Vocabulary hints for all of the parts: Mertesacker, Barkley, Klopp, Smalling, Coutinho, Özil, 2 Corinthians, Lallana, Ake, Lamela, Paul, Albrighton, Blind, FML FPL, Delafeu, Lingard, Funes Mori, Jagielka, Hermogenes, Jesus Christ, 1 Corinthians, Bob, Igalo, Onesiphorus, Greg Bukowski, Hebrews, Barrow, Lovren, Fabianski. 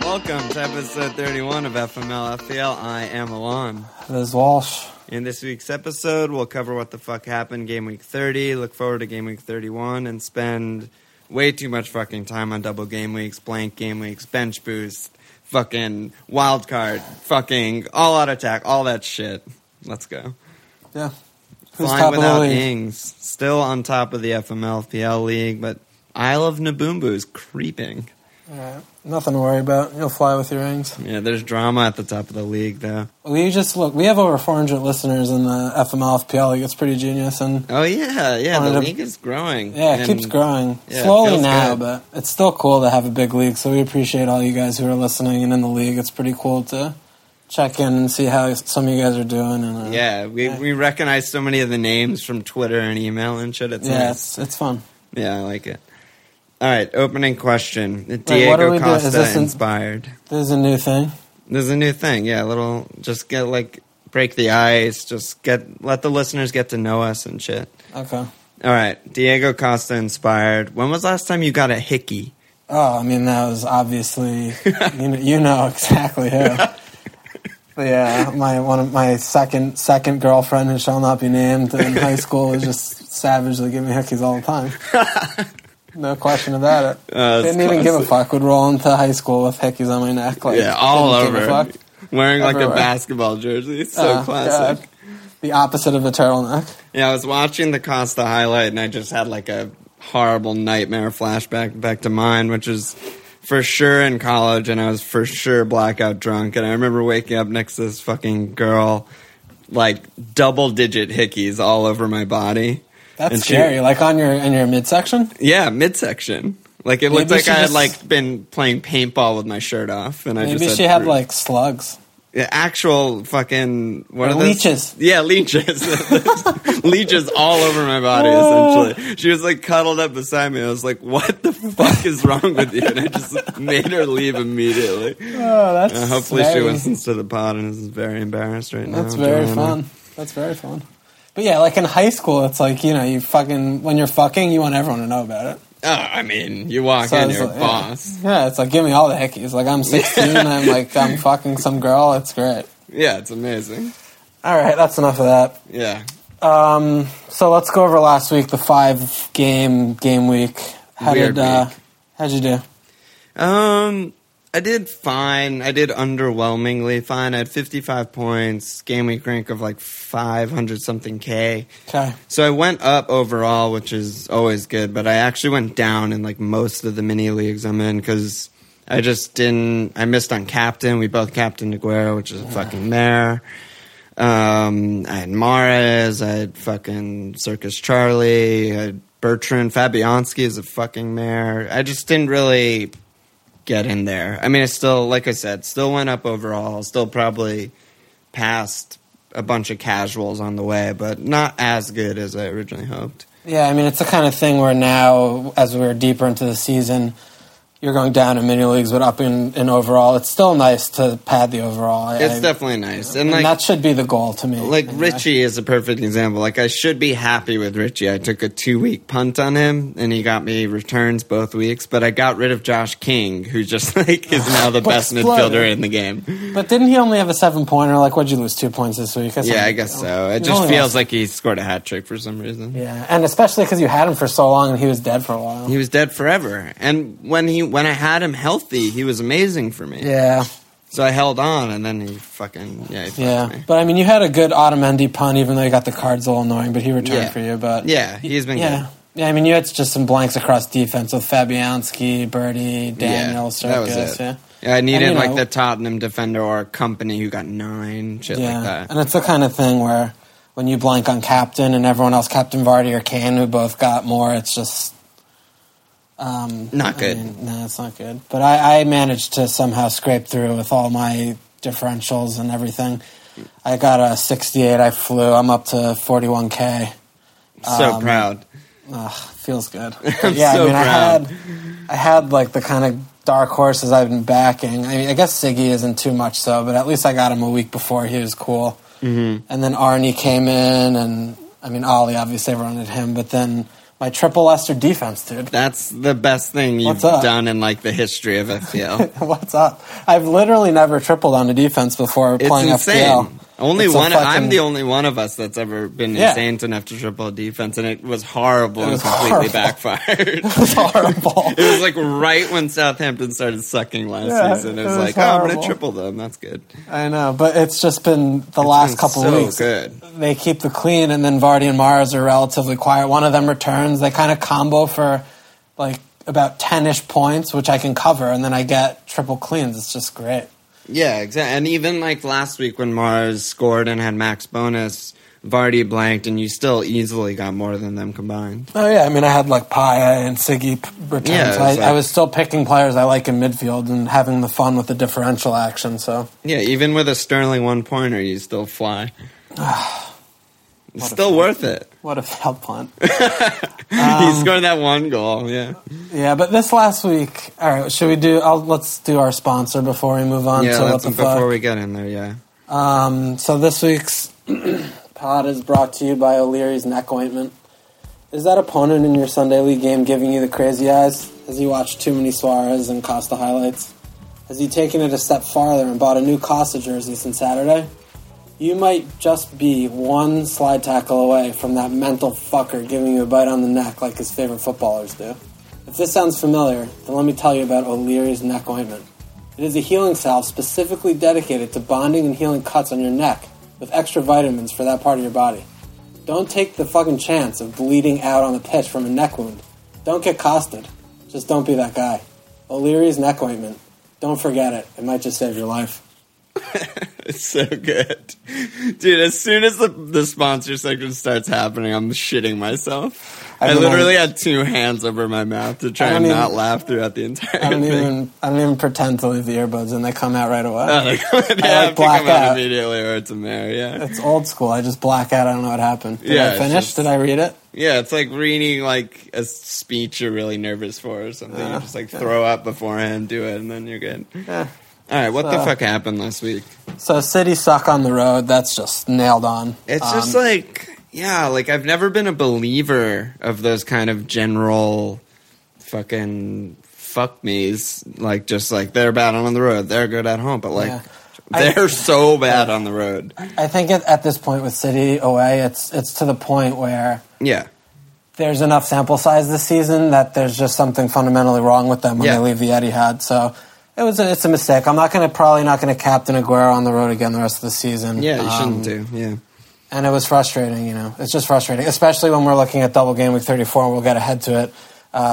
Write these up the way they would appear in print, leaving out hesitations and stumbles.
Welcome to episode 31 of FML FPL. I am Alon. Liz Walsh. In this week's episode, we'll cover what the fuck happened game week 30, look forward to game week 31, and spend way too much fucking time on double game weeks, blank game weeks, bench boost, fucking wild card, fucking all-out attack, all that shit. Let's go. Yeah. Who's flying top without of the Ings. Still on top of the FML FPL league, but Isle of Naboombo is creeping. Alright, nothing to worry about. You'll fly with your wings. Yeah, there's drama at the top of the league, though. We have over 400 listeners in the FML FPL League. It's pretty genius. And the league is growing. Yeah, it keeps growing. Yeah, slowly now, good. But it's still cool to have a big league, so we appreciate all you guys who are listening and in the league. It's pretty cool to check in and see how some of you guys are doing. And we recognize so many of the names from Twitter and email and shit. It's nice. It's fun. Yeah, I like it. All right, opening question. Diego Costa inspired. This is a new thing? This is a new thing, yeah. Break the ice, let the listeners get to know us and shit. Okay. All right, Diego Costa inspired. When was the last time you got a hickey? Oh, I mean, that was obviously, you know exactly who. Yeah, my second girlfriend who shall not be named in high school was just savagely giving me hickeys all the time. No question about it. Didn't even give a fuck. Would roll into high school with hickeys on my neck. All over. Wearing everywhere. A basketball jersey. It's so classic. Yeah, the opposite of a turtleneck. Yeah, I was watching the Costa highlight, and I just had a horrible nightmare flashback back to mine, which is for sure in college, and I was for sure blackout drunk. And I remember waking up next to this fucking girl, double-digit hickeys all over my body. That's scary. On your midsection? Yeah, midsection. It looked like I had been playing paintball with my shirt off, and maybe she had slugs. Yeah, actual fucking leeches. Yeah, leeches. Leeches all over my body. Essentially, she was cuddled up beside me. I was like, "What the fuck is wrong with you?" And I just made her leave immediately. Oh, that's hopefully scary. She listens to the pod and is very embarrassed right now. That's very fun. That's very fun. But yeah, in high school, it's you fucking, when you're fucking, you want everyone to know about it. Oh, I mean, you walk in, you're boss. Yeah, it's give me all the hickeys. I'm 16, I'm fucking some girl. It's great. Yeah, it's amazing. All right, that's enough of that. Yeah. So let's go over last week, the 5 game week. How'd you do? I did fine. I did underwhelmingly fine. I had 55 points, game week rank of 500-something K. Okay. So I went up overall, which is always good, but I actually went down in most of the mini leagues I'm in because I missed on captain. We both captained Aguero, which is a fucking mare. I had Mahrez. I had fucking Circus Charlie. I had Bertrand. Fabianski is a fucking mare. I just didn't really get in there. I mean, it's still, like I said, still went up overall, still probably passed a bunch of casuals on the way, but not as good as I originally hoped. Yeah, I mean, it's the kind of thing where now, as we're deeper into the season, you're going down in mini leagues, but up in overall. It's still nice to pad the overall. It's definitely nice. And that should be the goal to me. Richie is a perfect example. I should be happy with Richie. I took a 2-week punt on him, and he got me returns both weeks, but I got rid of Josh King, who just, is now the best midfielder in the game. But didn't he only have a 7-pointer? What'd you lose 2 points this week? I guess so. It just feels like he scored a hat trick for some reason. Yeah, and especially because you had him for so long, and he was dead for a while. He was dead forever. And when I had him healthy, he was amazing for me. Yeah. So I held on, and then he fucked me. But I mean, you had a good Ottamendi punt, even though you got the cards a little annoying, but he returned for you. But yeah, he's been good. Yeah, I mean, you had just some blanks across defense with Fabianski, Birdie, Daniel, Circus. Yeah. Yeah, I needed like the Tottenham defender or Company who got 9, shit like that. And it's the kind of thing where when you blank on captain and everyone else, captain Vardy or Kane, who both got more, it's just not good. I mean, no, it's not good. But I managed to somehow scrape through with all my differentials and everything. I got a 68. I flew. I'm up to 41K. So proud. Feels good. But, yeah, so I mean, proud. I had like the kind of dark horses I've been backing. I mean, I guess Siggy isn't too much so, but at least I got him a week before. He was cool. Mm-hmm. And then Arnie came in, and I mean, Ollie, obviously everyone wanted him, but then my triple Leicester defense, dude. That's the best thing you've done in like the history of FPL. What's up? I've literally never tripled on a defense before playing FPL. I'm the only one of us that's ever been insane enough to triple defense, and it was horrible and completely backfired. It was horrible. It was like right when Southampton started sucking last season. It was like, horrible. I'm going to triple them. That's good. I know, but it's just been the last couple of weeks. Good. They keep the clean, and then Vardy and Mahrez are relatively quiet. One of them returns. They kind of combo for like about 10-ish points, which I can cover, and then I get triple cleans. It's just great. Yeah, exactly. And even like last week when Mahrez scored and had max bonus, Vardy blanked, and you still easily got more than them combined. Oh, yeah. I mean, I had like Payet and Siggy returns. Yeah, I was still picking players I like in midfield and having the fun with the differential action. So yeah, even with a Sterling one-pointer, you still fly. It's still worth it. What a failed punt. He scored that one goal, yeah. Yeah, but this last week, all right, should we do, let's do our sponsor before we move on to what the fuck. Yeah, before we get in there, yeah. So this week's pod is brought to you by O'Leary's Neck Ointment. Is that opponent in your Sunday League game giving you the crazy eyes? Has he watched too many Suarez and Costa highlights? Has he taken it a step farther and bought a new Costa jersey since Saturday? You might just be one slide tackle away from that mental fucker giving you a bite on the neck like his favorite footballers do. If this sounds familiar, then let me tell you about O'Leary's Neck Ointment. It is a healing salve specifically dedicated to bonding and healing cuts on your neck with extra vitamins for that part of your body. Don't take the fucking chance of bleeding out on the pitch from a neck wound. Don't get costed. Just don't be that guy. O'Leary's Neck Ointment. Don't forget it. It might just save your life. It's so good. Dude, as soon as the sponsor section starts happening, I'm shitting myself. I literally had two hands over my mouth to try and not laugh throughout the entire thing. I don't even pretend to leave the earbuds, and they come out right away. No, I black out immediately, or it's a mare, yeah. It's old school. I just black out. I don't know what happened. Did I finish? Did I read it? Yeah, it's like reading like a speech you're really nervous for or something. You just like throw up beforehand, do it, and then you're good. Yeah. All right, what the fuck happened last week? So City suck on the road. That's just nailed on. It's just like, I've never been a believer of those kind of general fucking fuck me's. Like, just like they're bad on the road, they're good at home, but like they're so bad on the road. I think at this point with City away, it's to the point where there's enough sample size this season that there's just something fundamentally wrong with them when they leave the Etihad. So. It's a mistake. I'm probably not going to captain Aguero on the road again the rest of the season. Yeah, you shouldn't do. Yeah. And it was frustrating, It's just frustrating, especially when we're looking at double game week 34 and we'll get ahead to it.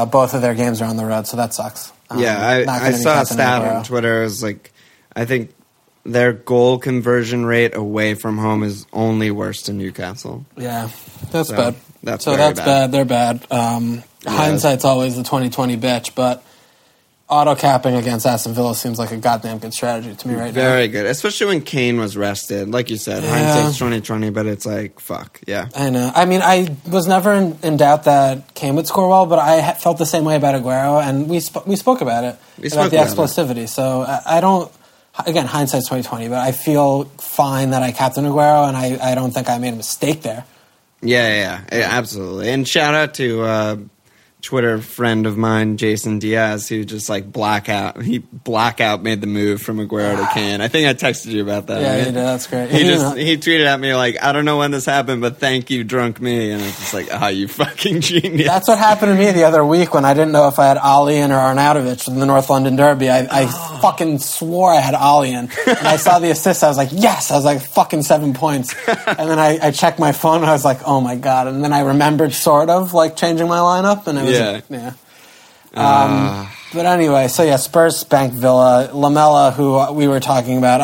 Both of their games are on the road, so that sucks. I saw a stat on Twitter. It was like, I think their goal conversion rate away from home is only worse than Newcastle. Yeah, that's bad. That's bad. They're bad. Hindsight's always the 20/20 bitch, but... Auto-capping against Aston Villa seems like a goddamn good strategy to me right now. Very good. Especially when Kane was rested. Like you said, hindsight's 20/20, but it's like, fuck, yeah. I know. I mean, I was never in doubt that Kane would score well, but I felt the same way about Aguero, and we spoke about it. We spoke about the explosivity. So I don't... Again, hindsight's 20/20, but I feel fine that I captained Aguero, and I don't think I made a mistake there. Yeah, absolutely. And shout out to... Twitter friend of mine, Jason Diaz, who just like blackout made the move from Aguero to Kane. I think I texted you about that. Yeah, right? You did. That's great. He tweeted at me like, I don't know when this happened, but thank you, drunk me. And it's just like, you fucking genius. That's what happened to me the other week when I didn't know if I had Ollie in or Arnautovic in the North London Derby. I fucking swore I had Ollie in. And I saw the assist. I was like, yes. I was like, fucking 7 points. And then I checked my phone. And I was like, oh my God. And then I remembered sort of like changing my lineup. And it was but anyway, so yeah, Spurs spanked Villa. Lamella, who we were talking about,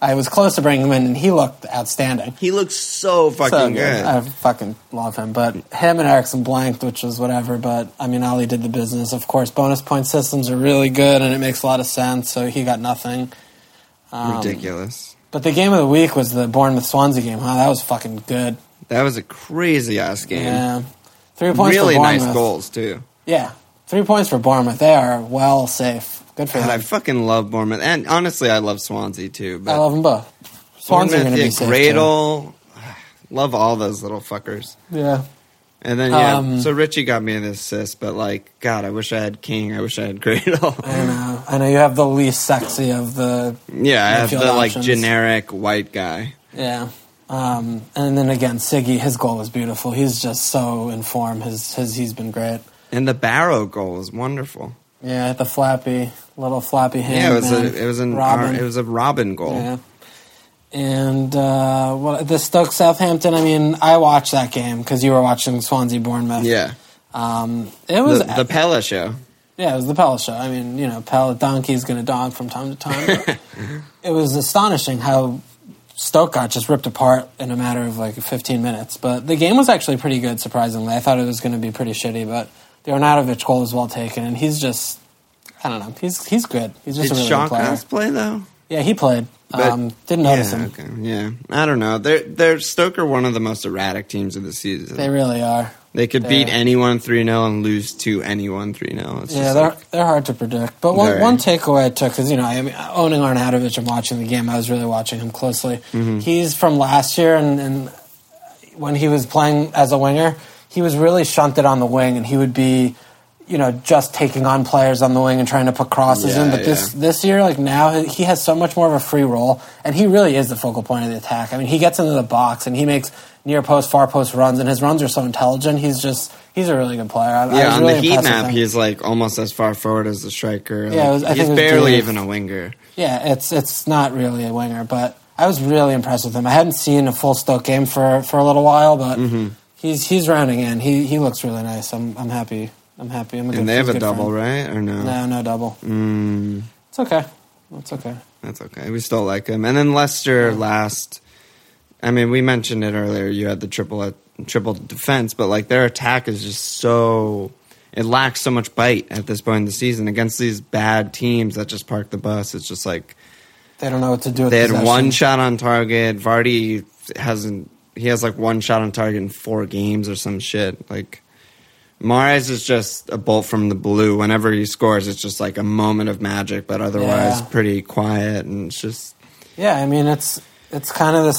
I was close to bringing him in, and he looked outstanding. He looks so fucking good. I fucking love him. But him and Eriksen blanked, which was whatever. But, I mean, Ollie did the business. Of course, bonus point systems are really good, and it makes a lot of sense, so he got nothing. Ridiculous. But the game of the week was the Bournemouth-Swansea game, huh? That was fucking good. That was a crazy-ass game. Yeah. 3 points really for Bournemouth. Really nice goals, too. Yeah. 3 points for Bournemouth. They are well safe. Good for them. I fucking love Bournemouth. And honestly, I love Swansea, too. But I love them both. Swansea are going to be safe, Gradel. Love all those little fuckers. Yeah. And then, so Richie got me an assist, but, like, God, I wish I had King. I wish I had Gradel. I know. I know you have the least sexy of the I have the, options. Like, generic white guy. Yeah. And then again, Siggy, his goal was beautiful. He's just so in form. He's been great. And the Barrow goal was wonderful. Yeah, the little flappy hand. Yeah, it was a Robin goal. Yeah. And the Stoke Southampton. I mean, I watched that game because you were watching Swansea Bournemouth. Yeah. It was the Pellè show. Yeah, it was the Pellè show. I mean, you know, Pellè donkey's going to donk from time to time. But it was astonishing how Stoke got just ripped apart in a matter of like 15 minutes. But the game was actually pretty good, surprisingly. I thought it was going to be pretty shitty, but the Arnautovic goal was well taken, and he's just, I don't know, he's good. He's just a really good player. Did Shawcross play, though? Yeah, he played. But, didn't notice him. Okay. Yeah, I don't know. Stoke are one of the most erratic teams of the season. They really are. They could beat anyone 3-0 and lose to anyone 3-0. Yeah, they're hard to predict. But one takeaway I took, because, you know, I mean, owning Arnautovic and watching the game, I was really watching him closely. Mm-hmm. He's from last year, and when he was playing as a winger, he was really shunted on the wing, and he would be, you know, just taking on players on the wing and trying to put crosses in. But this year, like now, he has so much more of a free role, and he really is the focal point of the attack. I mean, he gets into the box, and he makes near post, far post runs, and his runs are so intelligent. He's a really good player. I was really on the heat map, he's like almost as far forward as the striker. Yeah, he's barely even a winger. Yeah, it's not really a winger, but I was really impressed with him. I hadn't seen a full Stoke game for a little while, but he's rounding in. He looks really nice. I'm happy. And they have a double, friend. Right? Or no? No double. It's okay. That's okay. We still like him. And then Leicester last. I mean, we mentioned it earlier. You had the triple defense, but like their attack is just so it lacks so much bite at this point in the season against these bad teams that just park the bus. It's just like they don't know what to do. They had one shot on target. Vardy has like one shot on target in 4 games or some shit. Like Mahrez is just a bolt from the blue. Whenever he scores, it's just like a moment of magic. But otherwise, pretty quiet and it's just I mean, It's kind of the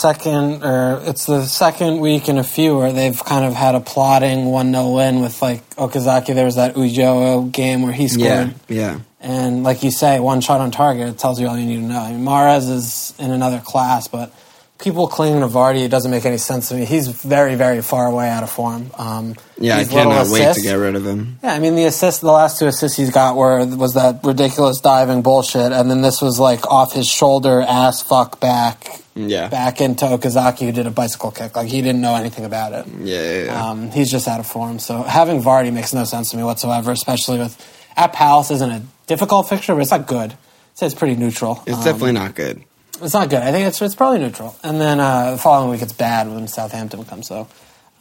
second week in a few where they've kind of had a plotting 1-0 win with, like, Okazaki. There was that Ujo game where he scored. Yeah. And like you say, one shot on target, it tells you all you need to know. I mean, Mahrez is in another class, but people clinging to Vardy, it doesn't make any sense to me. He's very, very far away out of form. I cannot wait to get rid of him. Yeah, I mean, the last 2 assists he's got was that ridiculous diving bullshit, and then this was, like, off his shoulder, ass fuck back. Yeah. Back into Okazaki, who did a bicycle kick. Like, he didn't know anything about it. Yeah. He's just out of form. So having Vardy makes no sense to me whatsoever, especially at Palace isn't a difficult fixture, but it's not good. So it's pretty neutral. It's definitely not good. It's not good. I think it's probably neutral. And then the following week it's bad when Southampton comes. So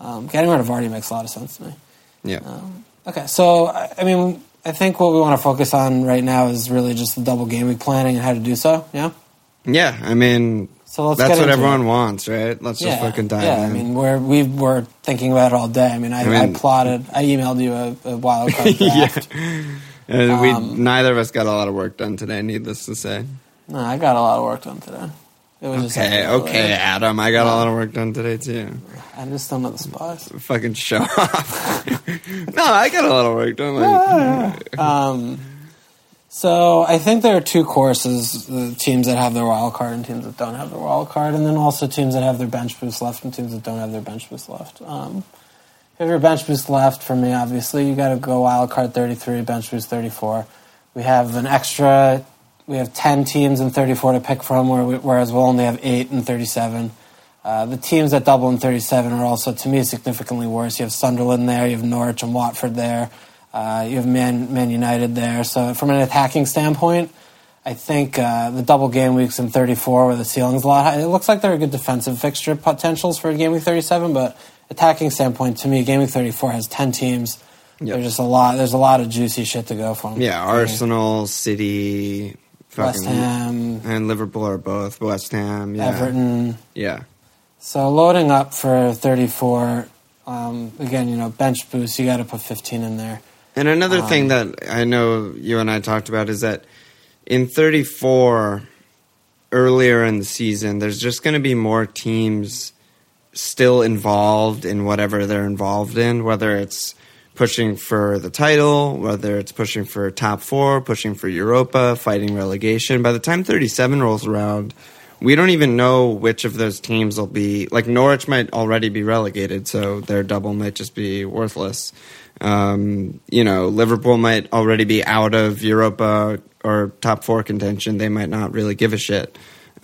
getting rid of Vardy makes a lot of sense to me. Yeah. Okay. So, I mean, I think what we want to focus on right now is really just the double game week planning and how to do so. Yeah? Yeah. I mean... So that's what everyone wants, right? Let's just fucking dive in. Yeah, I mean, we were thinking about it all day. I mean, I plotted. I emailed you a wild card draft. And neither of us got a lot of work done today, needless to say. No, I got a lot of work done today. Okay, Adam. I got a lot of work done today, too. I'm just still not the spots. Fucking show off. No, I got a lot of work done. So I think there are two courses, the teams that have their wild card and teams that don't have their wild card, and then also teams that have their bench boost left and teams that don't have their bench boost left. If you have your bench boost left, for me, obviously, you got to go wild card 33, bench boost 34. We have 10 teams and 34 to pick from, whereas we'll only have 8 and 37. The teams that double in 37 are also, to me, significantly worse. You have Sunderland there, you have Norwich and Watford there, you have Man United there. So from an attacking standpoint, I think the double game weeks in 34 where the ceiling's a lot high, it looks like there are good defensive fixture potentials for game week 37, but attacking standpoint, to me, game week 34 has 10 teams. Yep. There's a lot of juicy shit to go from. Yeah, Arsenal, City... West Ham. And Liverpool are both. West Ham, yeah. Everton. Yeah. So loading up for 34, again, bench boost, you got to put 15 in there. And another thing that I know you and I talked about is that in 34, earlier in the season, there's just going to be more teams still involved in whatever they're involved in, whether it's pushing for the title, whether it's pushing for top four, pushing for Europa, fighting relegation. By the time 37 rolls around, we don't even know which of those teams will be... Like, Norwich might already be relegated, so their double might just be worthless. Liverpool might already be out of Europa or top four contention. They might not really give a shit.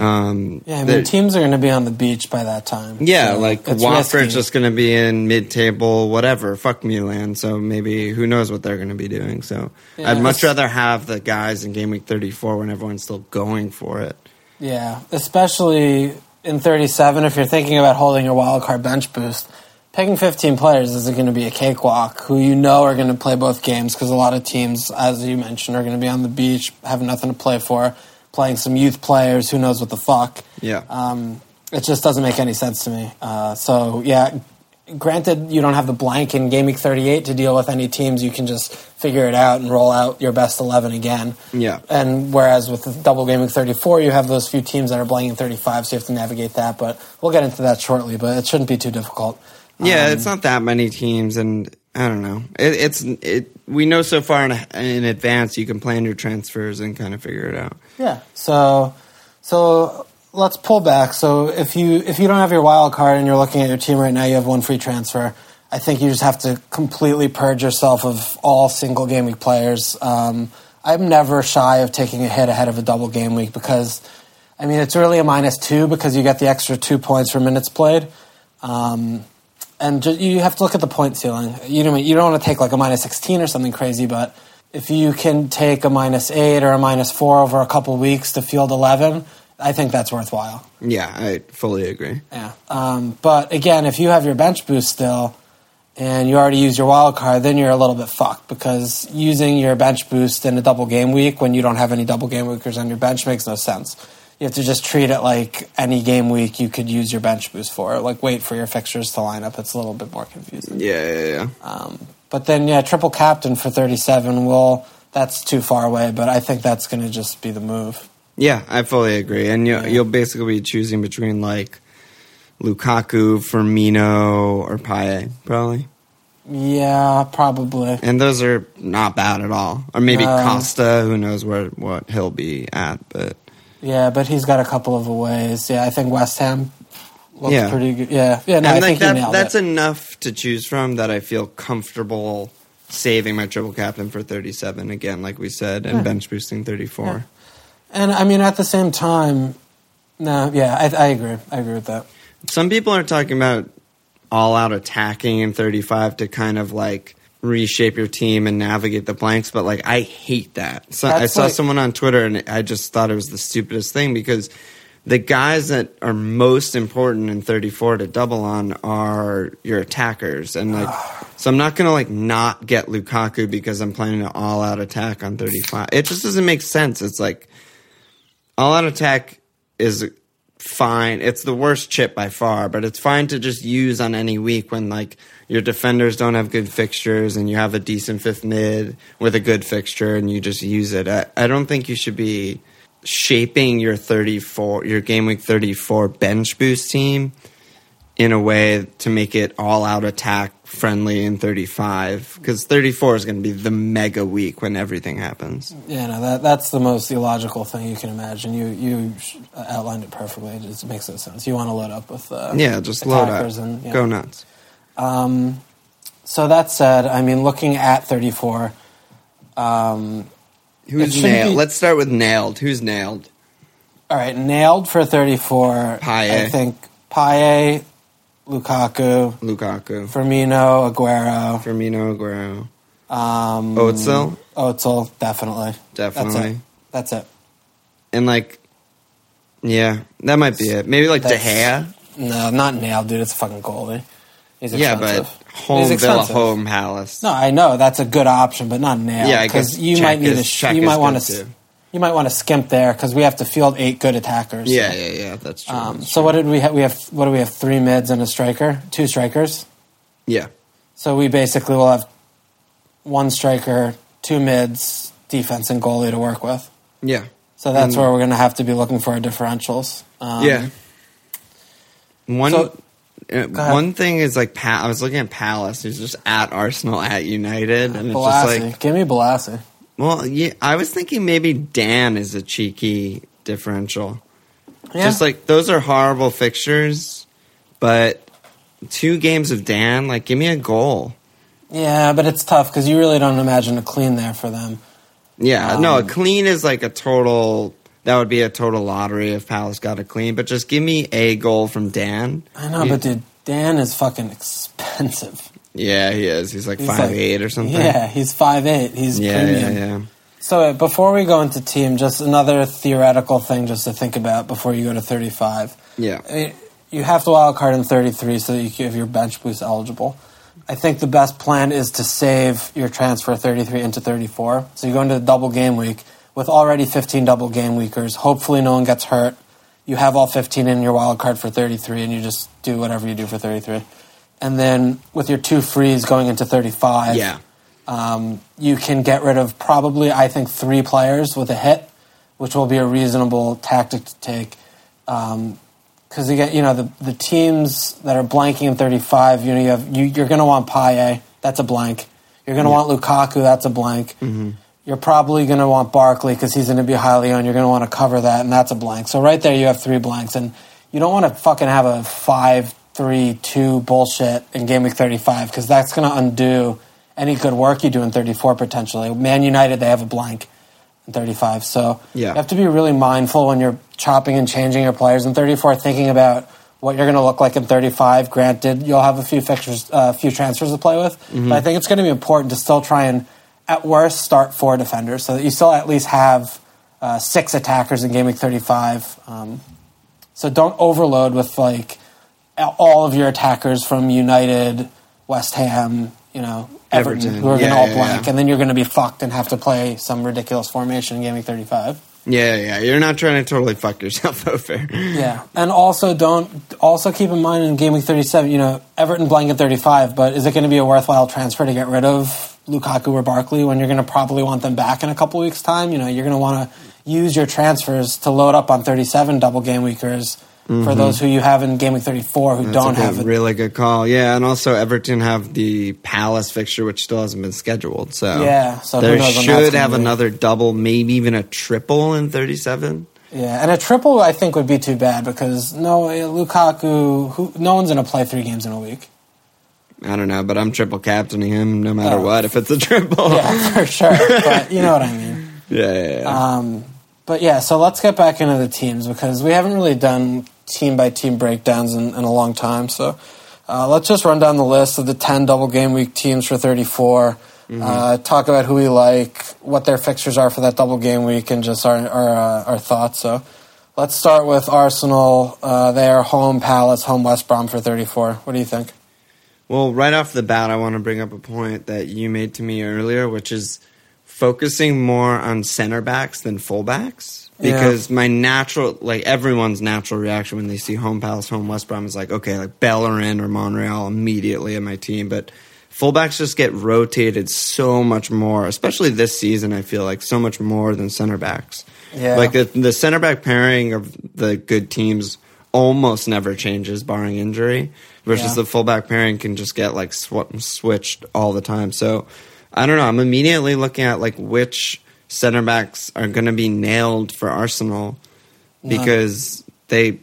Teams are going to be on the beach by that time. Yeah, so Watford's just going to be in mid-table, whatever. Fuck Milan. So maybe who knows what they're going to be doing. So yeah, I'd much rather have the guys in game week 34 when everyone's still going for it. Yeah, especially in 37, if you're thinking about holding your wildcard bench boost, picking 15 players isn't going to be a cakewalk who are going to play both games because a lot of teams, as you mentioned, are going to be on the beach, have nothing to play for. Playing some youth players, who knows what the fuck. Yeah. It just doesn't make any sense to me. Granted, you don't have the blank in Game Week 38 to deal with any teams. You can just figure it out and roll out your best 11 again. Yeah. And whereas with the double Game Week 34, you have those few teams that are blanking 35, so you have to navigate that. But we'll get into that shortly, but it shouldn't be too difficult. Yeah, it's not that many teams, and I don't know. We know so far in advance you can plan your transfers and kind of figure it out. Yeah. So let's pull back. So if you don't have your wild card and you're looking at your team right now, you have one free transfer. I think you just have to completely purge yourself of all single game week players. I'm never shy of taking a hit ahead of a double game week because, I mean, it's really a -2 because you get the extra 2 points for minutes played. And you have to look at the point ceiling. You don't want to take like a -16 or something crazy, but if you can take a -8 or a -4 over a couple weeks to field 11, I think that's worthwhile. Yeah, I fully agree. Yeah. But again, if you have your bench boost still and you already use your wild card, then you're a little bit fucked because using your bench boost in a double game week when you don't have any double game weekers on your bench makes no sense. You have to just treat it like any game week you could use your bench boost for. Like, wait for your fixtures to line up. It's a little bit more confusing. Yeah. But then, triple captain for 37, well, that's too far away, but I think that's going to just be the move. Yeah, I fully agree. And you'll basically be choosing between, like, Lukaku, Firmino, or Payet, probably. Yeah, probably. And those are not bad at all. Or maybe Costa, who knows what he'll be at, but... Yeah, but he's got a couple of aways. Yeah, I think West Ham looks pretty good. Yeah. No, and I think he nailed that's enough to choose from that I feel comfortable saving my triple captain for 37 again, like we said, and bench boosting 34. Yeah. And I mean, at the same time, I agree. I agree with that. Some people are talking about all-out attacking in 35 to kind of like reshape your team and navigate the blanks, but like I hate that. So I saw someone on Twitter and I just thought it was the stupidest thing because the guys that are most important in 34 to double on are your attackers, and like so I'm not gonna like not get Lukaku because I'm planning an all-out attack on 35. It just doesn't make sense. It's like all-out attack is fine. It's the worst chip by far, but it's fine to just use on any week when like your defenders don't have good fixtures and you have a decent fifth mid with a good fixture and you just use it. I don't think you should be shaping your game week 34 bench boost team in a way to make it all out attack friendly in 35, because 34 is going to be the mega week when everything happens. Yeah, no, that's the most illogical thing you can imagine. You outlined it perfectly. It just makes no sense. You want to load up with just load up and go nuts. So that said, I mean, looking at 34. Who's nailed? Let's start with nailed. Who's nailed? All right, nailed for 34. Payet. I think Payet, Lukaku. Firmino, Aguero. Özil? Özil, definitely. That's it. And, that might be it. Maybe, De Gea? No, not nailed, dude. It's a fucking goalie. He's expensive. Yeah, but... Home Villa, home Palace. No, I know that's a good option, but not nailed. Yeah, because you might want to skimp there because we have to field 8 good attackers. Yeah, that's true. So what did we have? What do we have? 3 mids and a striker, 2 strikers. Yeah. So we basically will have 1 striker, 2 mids, defense, and goalie to work with. Yeah. So that's where we're going to have to be looking for our differentials. One thing is I was looking at Palace, who's just at Arsenal, at United, and Balassi. It's just give me Balassi. Well, yeah, I was thinking maybe Dan is a cheeky differential. Yeah. Just those are horrible fixtures, but 2 games of Dan, give me a goal. Yeah, but it's tough because you really don't imagine a clean there for them. Yeah, a clean is a total. That would be a total lottery if Palace got a clean, but just give me a goal from Dan. I know, but dude, Dan is fucking expensive. Yeah, he is. He's 5'8" or something. Yeah, he's 5'8". He's premium. Yeah. So before we go into team, just another theoretical thing just to think about before you go to 35. Yeah. You have to wildcard in 33 so that you can have your bench boost eligible. I think the best plan is to save your transfer 33 into 34. So you go into the double game week. With already 15 double game weekers, hopefully no one gets hurt. You have all 15 in your wild card for 33, and you just do whatever you do for 33. And then with your 2 frees going into 35, you can get rid of probably, I think, 3 players with a hit, which will be a reasonable tactic to take. Because you get, the teams that are blanking in 35, you're going to want Payet. That's a blank. You're going to want Lukaku. That's a blank. Mm-hmm. You're probably going to want Barkley because he's going to be highly owned. You're going to want to cover that, and that's a blank. So right there you have 3 blanks, and you don't want to fucking have a 5-3-2 bullshit in game week 35 because that's going to undo any good work you do in 34 potentially. Man United, they have a blank in 35. So you have to be really mindful when you're chopping and changing your players in 34, thinking about what you're going to look like in 35. Granted, you'll have a few fixtures, few transfers to play with, but I think it's going to be important to still try and at worst, start 4 defenders so that you still at least have 6 attackers in game week 35. So don't overload with all of your attackers from United, West Ham, Everton, who are going to all blank, and then you're going to be fucked and have to play some ridiculous formation in game week 35. Yeah. You're not trying to totally fuck yourself over. Yeah, and also keep in mind in game week 37, Everton blank at 35, but is it going to be a worthwhile transfer to get rid of Lukaku or Barkley when you're going to probably want them back in a couple weeks' time? You're going to want to use your transfers to load up on 37 double game weekers for those who you have in game week 34 who don't have it. Really good call. Yeah, and also Everton have the Palace fixture, which still hasn't been scheduled. So they should have another double, maybe even a triple in 37. Yeah, and a triple I think would be too bad because Lukaku, no one's going to play 3 games in a week. I don't know, but I'm triple captaining him no matter what if it's a triple. Yeah, for sure. But you know what I mean. Yeah. So let's get back into the teams because we haven't really done team-by-team breakdowns in a long time. So let's just run down the list of the 10 double game week teams for 34, talk about who we like, what their fixtures are for that double game week, and just our thoughts. So let's start with Arsenal. They are home Palace, home West Brom for 34. What do you think? Well, right off the bat, I want to bring up a point that you made to me earlier, which is focusing more on center backs than full backs. Because my natural, everyone's natural reaction when they see home Palace, home West Brom is Bellerin or Monreal immediately in my team. But fullbacks just get rotated so much more, especially this season, I feel like, so much more than center backs. Yeah. Like the center back pairing of the good teams almost never changes, barring injury, versus the fullback pairing can just get like switched all the time. So I don't know. I'm immediately looking at like which center backs are going to be nailed for Arsenal because they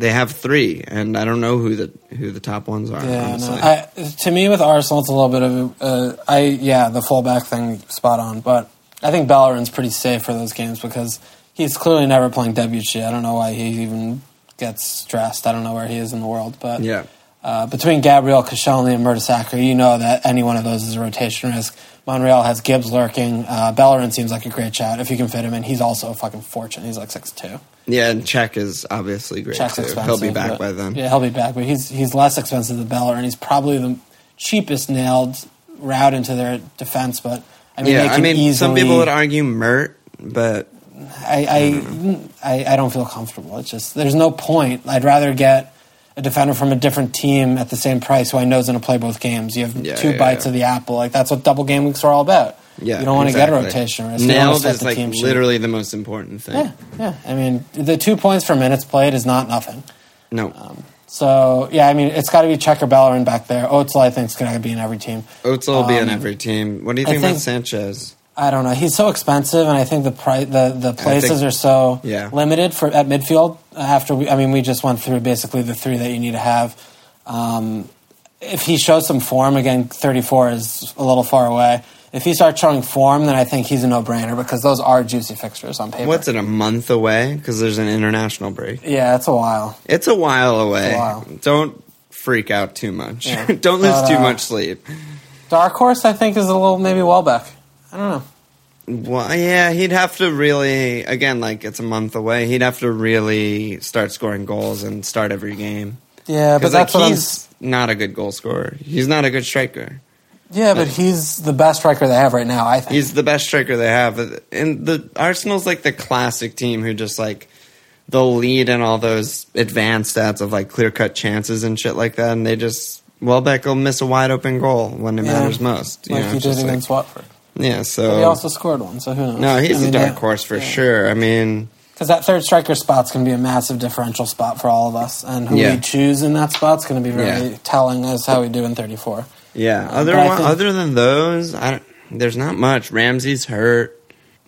have three, and I don't know who the top ones are. Yeah, honestly. No, to me with Arsenal, it's a little bit of the fullback thing spot on, but I think Bellerin's pretty safe for those games because he's clearly never playing WG. I don't know why he even gets stressed. I don't know where he is in the world, but between Gabriel, Koscielny, and Mertesacker, you know that any one of those is a rotation risk. Monreal has Gibbs lurking. Bellerin seems like a great shot if you can fit him in. He's also a fucking fortune. He's like 6'2". Yeah, and Czech is obviously great. Czech's too. Expensive, he'll be back by then. Yeah, he'll be back, but he's less expensive than Bellerin. He's probably the cheapest nailed route into their defense, but I mean, easily, some people would argue Mert, but I don't feel comfortable. It's just there's no point. I'd rather get a defender from a different team at the same price who I know is going to play both games. You have two bites of the apple. Like that's what double game weeks are all about. Yeah, you don't want to get a rotation risk. Nailed is like literally the most important thing. Yeah. I mean, the 2 points for minutes played is not nothing. No. It's got to be Czech or Bellerin back there. Özil, I think, is going to be in every team. Özil will be in every team. What do you think about Sanchez? I don't know. He's so expensive, and I think the places are so limited at midfield. After we just went through basically the three that you need to have. If he shows some form, again, 34 is a little far away. If he starts showing form, then I think he's a no-brainer because those are juicy fixtures on paper. What's it, a month away? Because there's an international break. Yeah, it's a while. It's a while away. Don't freak out too much. Yeah. Don't lose too much sleep. Dark horse, I think, is a little maybe Welbeck. I don't know. Well, yeah, he'd have to really, again, like it's a month away, he'd have to really start scoring goals and start every game. Yeah, but that's like, he's not a good goal scorer. He's not a good striker. Yeah, but he's the best striker they have right now, I think. He's the best striker they have. And the Arsenal's like the classic team who just like they'll lead in all those advanced stats of like clear-cut chances and shit like that, and they just Welbeck will miss a wide-open goal when it matters most. Like he did against Watford. Yeah, so... But he also scored one, so who knows? No, he's a dark horse for sure. I mean... Because that third striker spot's going to be a massive differential spot for all of us, and who we choose in that spot's going to be really telling us how we do in 34. Yeah, other than those, there's not much. Ramsey's hurt.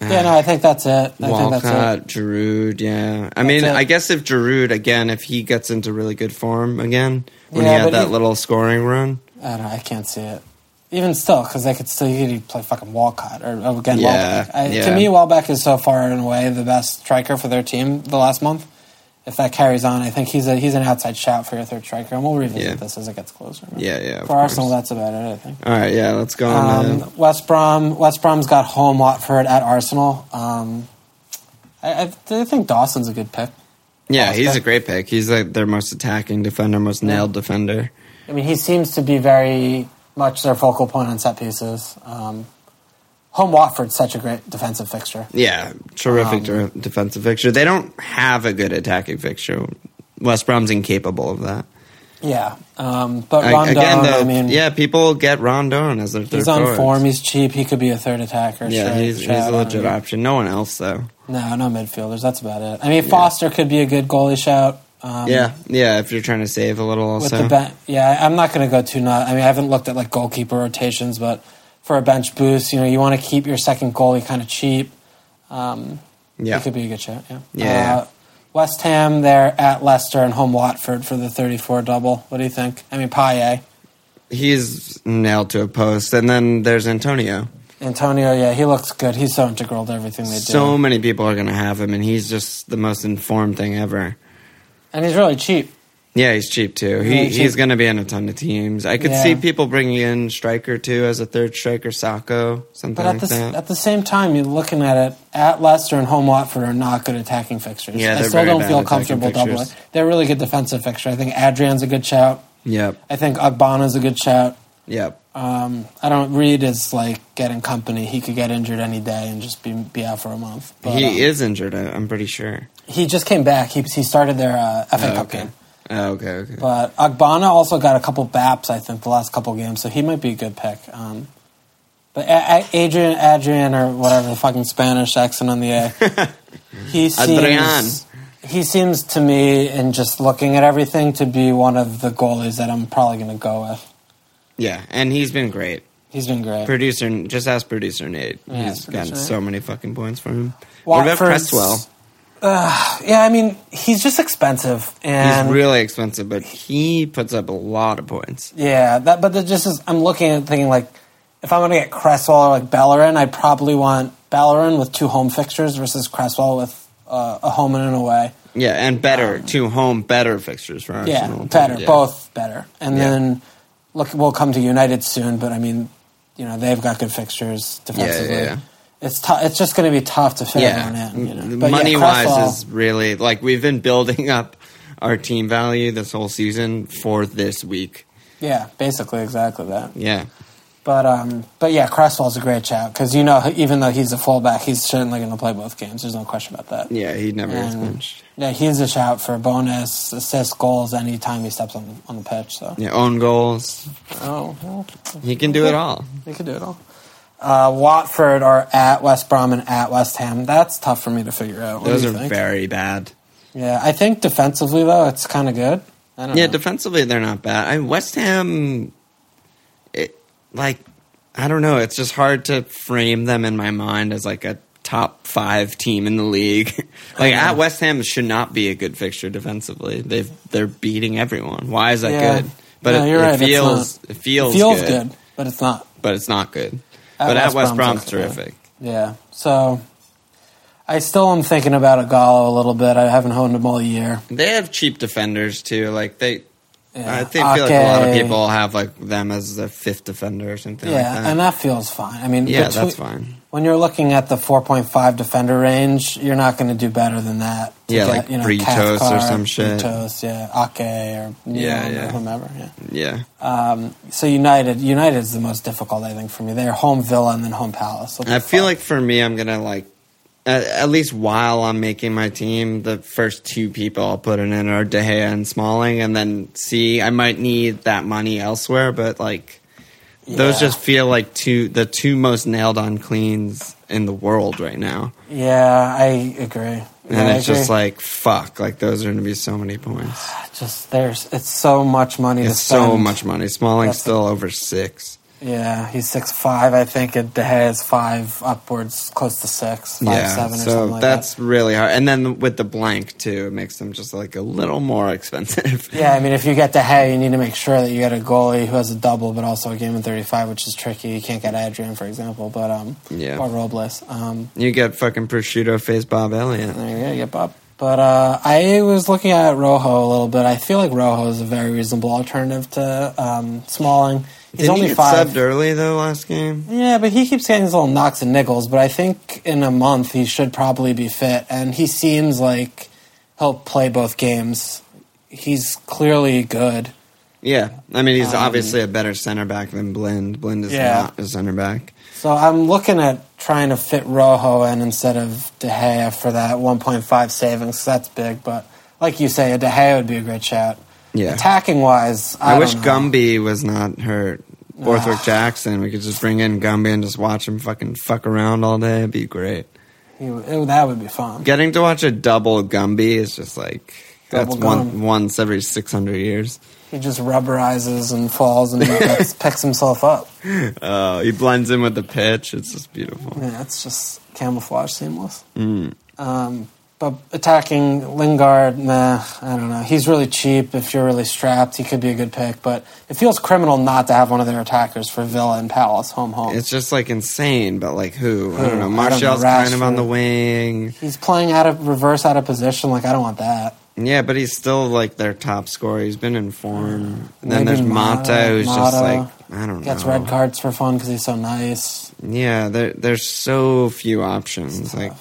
Yeah, no, I think that's it. Walcott, Giroud, I guess if Giroud, again, if he gets into really good form again, when he had that little scoring run. I don't know, I can't see it. Even still, because they could still play fucking Walcott or again Welbeck. To me, Welbeck is so far and away the best striker for their team the last month. If that carries on, I think he's an outside shout for your third striker, and we'll revisit this as it gets closer. Right? Yeah. For Arsenal, that's about it, I think. All right, let's go on. West Brom. West Brom's got home Watford at Arsenal. I think Dawson's a good pick. Yeah, he's a great pick. He's like their most attacking defender, most nailed defender. I mean, he seems to be very much their focal point on set pieces. Home Watford's such a great defensive fixture. Yeah, terrific defensive fixture. They don't have a good attacking fixture. West Brom's incapable of that. Yeah, but Rondon, people get Rondon as their third forward. He's on form, he's cheap, he could be a third attacker. Yeah, he's a legit option. No one else, though. No midfielders, that's about it. I mean, Foster could be a good goalie shout. If you're trying to save a little also. I'm not going to go too nuts. I mean, I haven't looked at like goalkeeper rotations, but for a bench boost, you want to keep your second goalie kind of cheap. It could be a good shot. West Ham, they're at Leicester and home Watford for the 34 double. What do you think? I mean, Payet. He's nailed to a post. And then there's Antonio. He looks good. He's so integral to everything they do. So many people are going to have him, and he's just the most informed thing ever. And he's really cheap. Yeah, he's cheap, too. He's going to be in a ton of teams. I could see people bringing in striker, too, as a third striker, Sacco, something like that. But at the same time, you're looking at it, at Leicester and home Watford are not good attacking fixtures. Yeah, I still don't feel comfortable doubling. They're a really good defensive fixture. I think Adrian's a good shout. Yep. I think Agbana's a good shout. Yep. Reed is like getting company. He could get injured any day and just be out for a month. But, he is injured, I'm pretty sure. He just came back. He started their FA Cup game. Oh, okay, okay. But Agbana also got a couple baps, I think, the last couple games, so he might be a good pick. But Adrian, or whatever the fucking Spanish accent on the A, he seems to me, in just looking at everything, to be one of the goalies that I'm probably going to go with. Yeah, and he's been great. He's been great. Producer, just ask producer Nate. Yeah, he's gotten so many fucking points from him. What about Cresswell? Yeah, I mean, he's just expensive. And he's really expensive, but he puts up a lot of points. Yeah, I'm looking at thinking, like, if I'm going to get Cresswell or, like, Bellerin, I'd probably want Bellerin with two home fixtures versus Cresswell with a home and an away. Yeah, and two home better fixtures for Arsenal. Yeah, both better. And then, look, we'll come to United soon, but, I mean, you know, they've got good fixtures defensively. Yeah. It's just going to be tough to fit everyone in. You know? Money-wise is really... Like, we've been building up our team value this whole season for this week. Yeah, basically exactly that. Yeah. But yeah, Cresswell's a great shout because, you know, even though he's a fullback, he's certainly going to play both games. There's no question about that. Yeah, he never gets benched. Yeah, he's a shout for bonus, assists, goals any time he steps on the pitch. So yeah, own goals. Oh, well, he can do it all. He can do it all. Watford are at West Brom and at West Ham. That's tough for me to figure out. Those are very bad. Yeah, I think defensively, though, it's kind of good. I don't know. Yeah, defensively, they're not bad. West Ham, I don't know. It's just hard to frame them in my mind as, like, a top five team in the league. Like, at West Ham should not be a good fixture defensively. They're beating everyone. Why is that good? But no, you're right. It feels good, but it's not. But it's not good. But at West Brom's terrific. Yeah. So I still am thinking about Aguero a little bit. I haven't honed him all year. They have cheap defenders, too. Like, they... Yeah. I feel like a lot of people have, like, them as their fifth defender or something like that. Yeah, and that feels fine. I mean, that's fine. When you're looking at the 4.5 defender range, you're not going to do better than that. Yeah, get, like, you know, Britos or some shit. Britos, yeah. Ake or whomever. Yeah. So United's the most difficult, I think, for me. They're home Villa and then home Palace. So I feel like for me, I'm going to, like, at least while I'm making my team, the first two people I'll put in are De Gea and Smalling, and then I might need that money elsewhere, but, like, those just feel like the two most nailed-on cleans in the world right now. Yeah, I agree. And just like, fuck, like, those are going to be so many points. It's so much money to spend. It's so much money. Smalling's still over 6. Yeah, he's 6'5", I think, and De Gea is 5 upwards, close to 6, 5'7", or something like that. Yeah, so that's really hard. And then with the blank, too, it makes them just, like, a little more expensive. Yeah, I mean, if you get De Gea, you need to make sure that you get a goalie who has a double, but also a game in 35, which is tricky. You can't get Adrian, for example, but or Robles. You get fucking prosciutto-faced Bob Elliott. There you go, you get Bob. But I was looking at Rojo a little bit. I feel like Rojo is a very reasonable alternative to Smalling. He's only 5. Subbed early though last game. Yeah, but he keeps getting his little knocks and niggles. But I think in a month he should probably be fit, and he seems like he'll play both games. He's clearly good. Yeah, I mean he's obviously a better center back than Blind. Blind is not a center back. So I'm looking at trying to fit Rojo in instead of De Gea for that 1.5 savings. That's big, but like you say, a De Gea would be a great shout. Yeah. Attacking wise, I wish Gumby was not hurt. Borthwick Jackson, we could just bring in Gumby and just watch him fucking fuck around all day. It'd be great. That would be fun. Getting to watch a double Gumby is just like once every 600 years. He just rubberizes and falls and picks himself up. He blends in with the pitch. It's just beautiful. Yeah, it's just camouflage seamless. Mm. But attacking Lingard, I don't know. He's really cheap. If you're really strapped, he could be a good pick. But it feels criminal not to have one of their attackers for Villa and Palace, home. It's just, like, insane, but, like, who? I don't know. Martial's kind of on the wing. He's playing out of position. Like, I don't want that. Yeah, but he's still, like, their top scorer. He's been in form. And then there's Mata, who's just, like, I don't know. Gets red cards for fun because he's so nice. Yeah, there's so few options, like...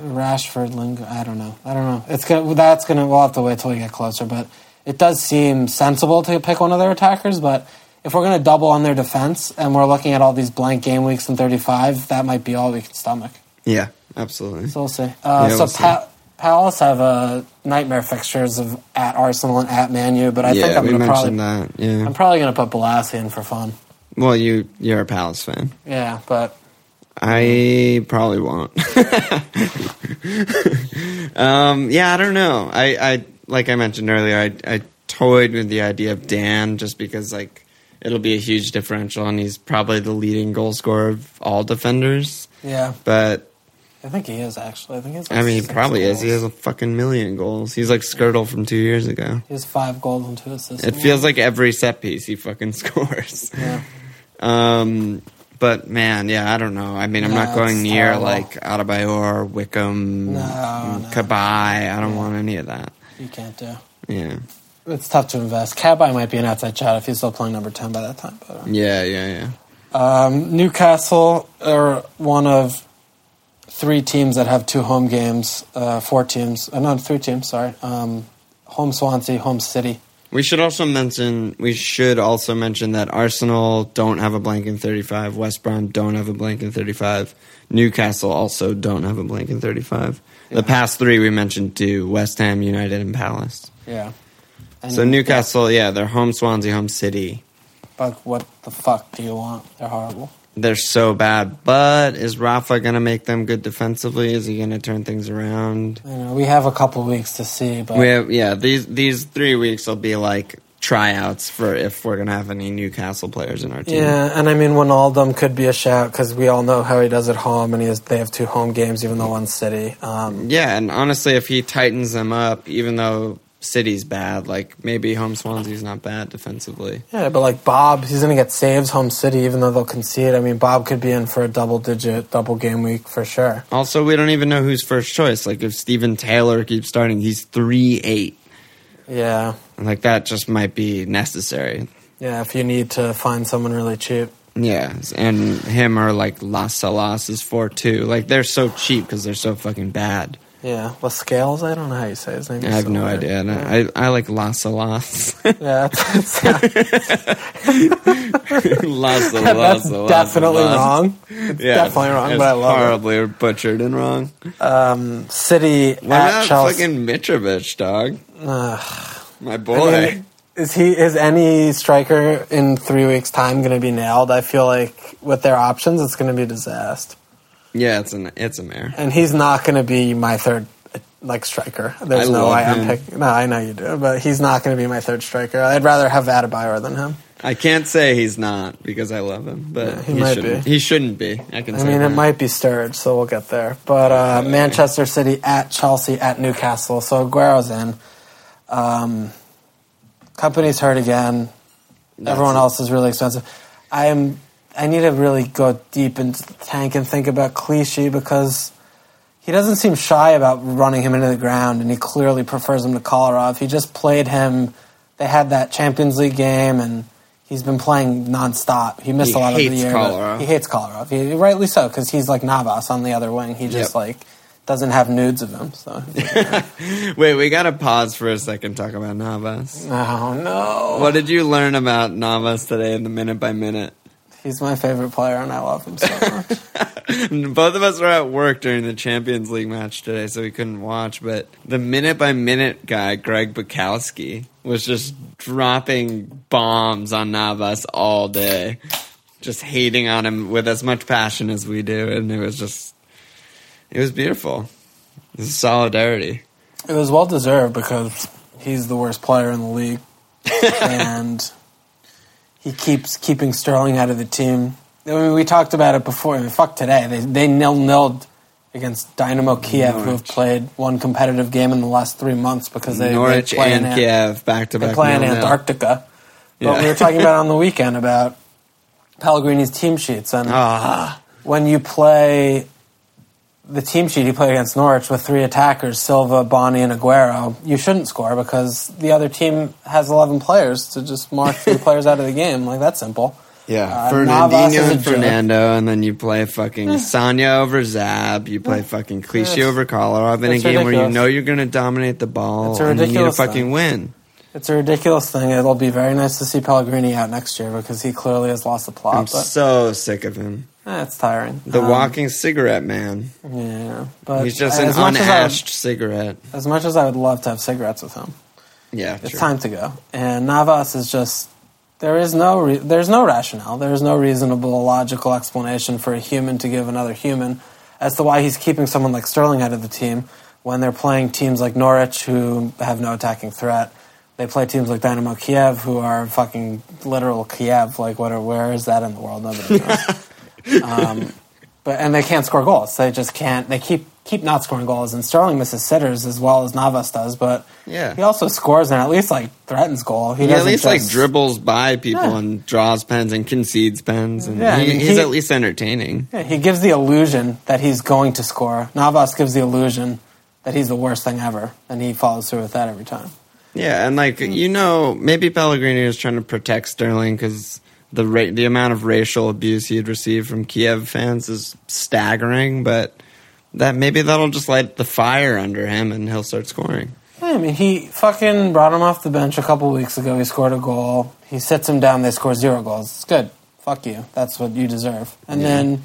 Rashford, Lingard, I don't know. We'll have to wait till we get closer, but it does seem sensible to pick one of their attackers, but if we're going to double on their defense and we're looking at all these blank game weeks in 35, that might be all we can stomach. Yeah, absolutely. So we'll see. Palace have nightmare fixtures of at Arsenal and at Man U, but I think I'm going to probably I'm probably going to put Balassi in for fun. Well, you're a Palace fan. Yeah, but I probably won't. I don't know. I like I mentioned earlier, I toyed with the idea of Dan just because like it'll be a huge differential, and he's probably the leading goal scorer of all defenders. Yeah, but. I think he is, actually. I think he's. I mean, he probably goals. Is. He has a fucking million goals. He's like Skirtle from 2 years ago. He has 5 goals and 2 assists. It feels like every set piece he fucking scores. Yeah. But, man, I don't know. I mean, I'm not going near, terrible. Like, Adebayor, Wickham, Cabai. I don't want any of that. You can't do. Yeah. It's tough to invest. Cabai might be an outside shot if he's still playing number 10 by that time. But, yeah. Newcastle are one of... 3 teams that have 2 home games, 4 teams. No, 3 teams, sorry. Home Swansea, home City. We should also mention that Arsenal don't have a blank in 35. West Brom don't have a blank in 35. Newcastle also don't have a blank in 35. Yeah. The past 3 we mentioned do, West Ham, United, and Palace. Yeah. And so Newcastle, they're home Swansea, home City. But what the fuck do you want? They're horrible. They're so bad, but is Rafa going to make them good defensively? Is he going to turn things around? We have a couple weeks to see. But these 3 weeks will be like tryouts for if we're going to have any Newcastle players in our team. Yeah, and I mean, Wijnaldum could be a shout because we all know how he does at home, and they have 2 home games, even though one's City. And honestly, if he tightens them up, even though... City's bad. Like, maybe home Swansea's not bad defensively. Yeah, but like Bob, he's going to get saves home City, even though they'll concede. I mean, Bob could be in for a double game week for sure. Also, we don't even know who's first choice. Like, if Steven Taylor keeps starting, he's 3-8. Yeah. Like, that just might be necessary. Yeah, if you need to find someone really cheap. Yeah, and him or like Las Salas is 4-2. Like, they're so cheap because they're so fucking bad. Yeah, Lascelles, I don't know how you say his name. I have no idea. No, I like Las-a-las. Yeah, that's definitely wrong. It's definitely wrong, but I love it. It's horribly butchered and wrong. City at Chelsea. Fucking Mitrovic, dog? My boy. I mean, is any striker in 3 weeks' time going to be nailed? I feel like with their options, it's going to be a disaster. Yeah, it's a mare. And he's not going to be my third, like, striker. There's no way I'm picking... No, I know you do, but he's not going to be my third striker. I'd rather have Adebayor than him. I can't say he's not, because I love him, but yeah, he shouldn't be. I mean, it might be Sturridge, so we'll get there. But Manchester City at Chelsea at Newcastle, so Aguero's in. Company's hurt again. Everyone else is really expensive. I need to really go deep into the tank and think about Clichy because he doesn't seem shy about running him into the ground, and he clearly prefers him to Kolarov. He just played him. They had that Champions League game, and he's been playing nonstop. He missed a lot of the year. He hates Kolarov. He rightly so, because he's like Navas on the other wing. He just doesn't have nudes of him. So wait, we got to pause for a second and talk about Navas. Oh, no. What did you learn about Navas today in the minute by minute? He's my favorite player, and I love him so much. Both of us were at work during the Champions League match today, so we couldn't watch. But the minute-by-minute guy, Greg Bukowski, was just dropping bombs on Navas all day, just hating on him with as much passion as we do. And it was beautiful. It was solidarity. It was well-deserved because he's the worst player in the league. And... he keeps keeping Sterling out of the team. I mean, we talked about it before. I mean, fuck today. They 0-0'd against Dynamo Kiev, Norwich, who've played one competitive game in the last 3 months because they Norwich play and Kiev back-to-back. They play in Antarctica. But we were talking about on the weekend about Pellegrini's team sheets. And when you play the team sheet you play against Norwich with 3 attackers, Silva, Bonnie, and Aguero, you shouldn't score because the other team has 11 players to just mark 3 players out of the game. Like, that's simple. Yeah, Fernandinho and Fernando, and then you play fucking Sanya over Zab, you play fucking Clichy over Kolarov in a game where you know you're going to dominate the ball and you need to fucking win. It's a ridiculous thing. It'll be very nice to see Pellegrini out next year because he clearly has lost the plot. I'm so sick of him. That's tiring. The walking cigarette man. Yeah, but he's just an unashed cigarette. As much as I would love to have cigarettes with him, yeah, it's time to go. And Navas is just there's no rationale. There is no reasonable, logical explanation for a human to give another human as to why he's keeping someone like Sterling out of the team when they're playing teams like Norwich who have no attacking threat. They play teams like Dynamo Kiev who are fucking literal Kiev. Like, where is that in the world? Nobody knows. And they can't score goals. They just can't. They keep not scoring goals. And Sterling misses sitters as well as Navas does, but he also scores and at least like threatens goal. He at least like dribbles by people and draws pens and concedes pens. And he's at least entertaining. Yeah, he gives the illusion that he's going to score. Navas gives the illusion that he's the worst thing ever, and he follows through with that every time. Yeah, and like maybe Pellegrini was trying to protect Sterling because the amount of racial abuse he had received from Kiev fans is staggering, but that maybe that'll just light the fire under him and he'll start scoring. I mean, he fucking brought him off the bench a couple weeks ago. He scored a goal. He sits him down. They score 0 goals. It's good. Fuck you. That's what you deserve. And then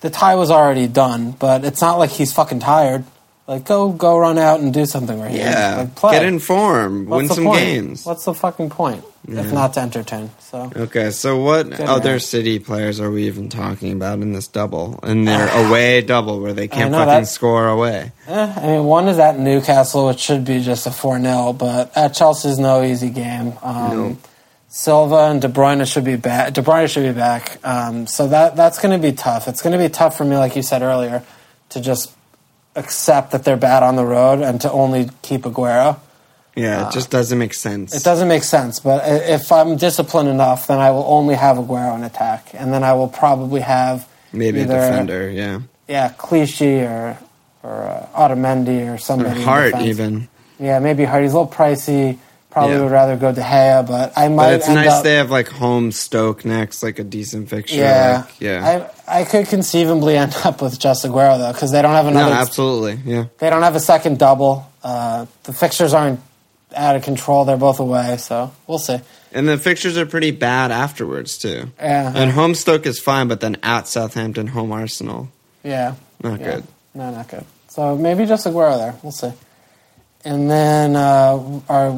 the tie was already done, but it's not like he's fucking tired. Like, go run out and do something right here. Yeah, like, play. Get in form. Win some games. What's the fucking point if not to entertain? So okay, so what other City players are we even talking about in this double? In their away double where they can't fucking score away. I mean, one is at Newcastle, which should be just a 4-0, but at Chelsea's no easy game. Silva and De Bruyne should be back. So that's going to be tough. It's going to be tough for me, like you said earlier, to just accept that they're bad on the road and to only keep Aguero. Yeah, it just doesn't make sense. It doesn't make sense, but if I'm disciplined enough, then I will only have Aguero in attack, and then I will probably have maybe a defender, Clichy or Ottamendi or somebody. Or Hart, even. Yeah, maybe Hart. He's a little pricey. Probably would rather go De Gea, but I might. But it's nice they have like home Stoke next, like a decent fixture. Yeah, I could conceivably end up with just Aguero though, because they don't have another. No, absolutely, yeah. They don't have a second double. The fixtures aren't out of control. They're both away, so we'll see. And the fixtures are pretty bad afterwards too. Yeah. And home Stoke is fine, but then at Southampton, home Arsenal. Yeah. Not good. No, not good. So maybe just Aguero there. We'll see. And then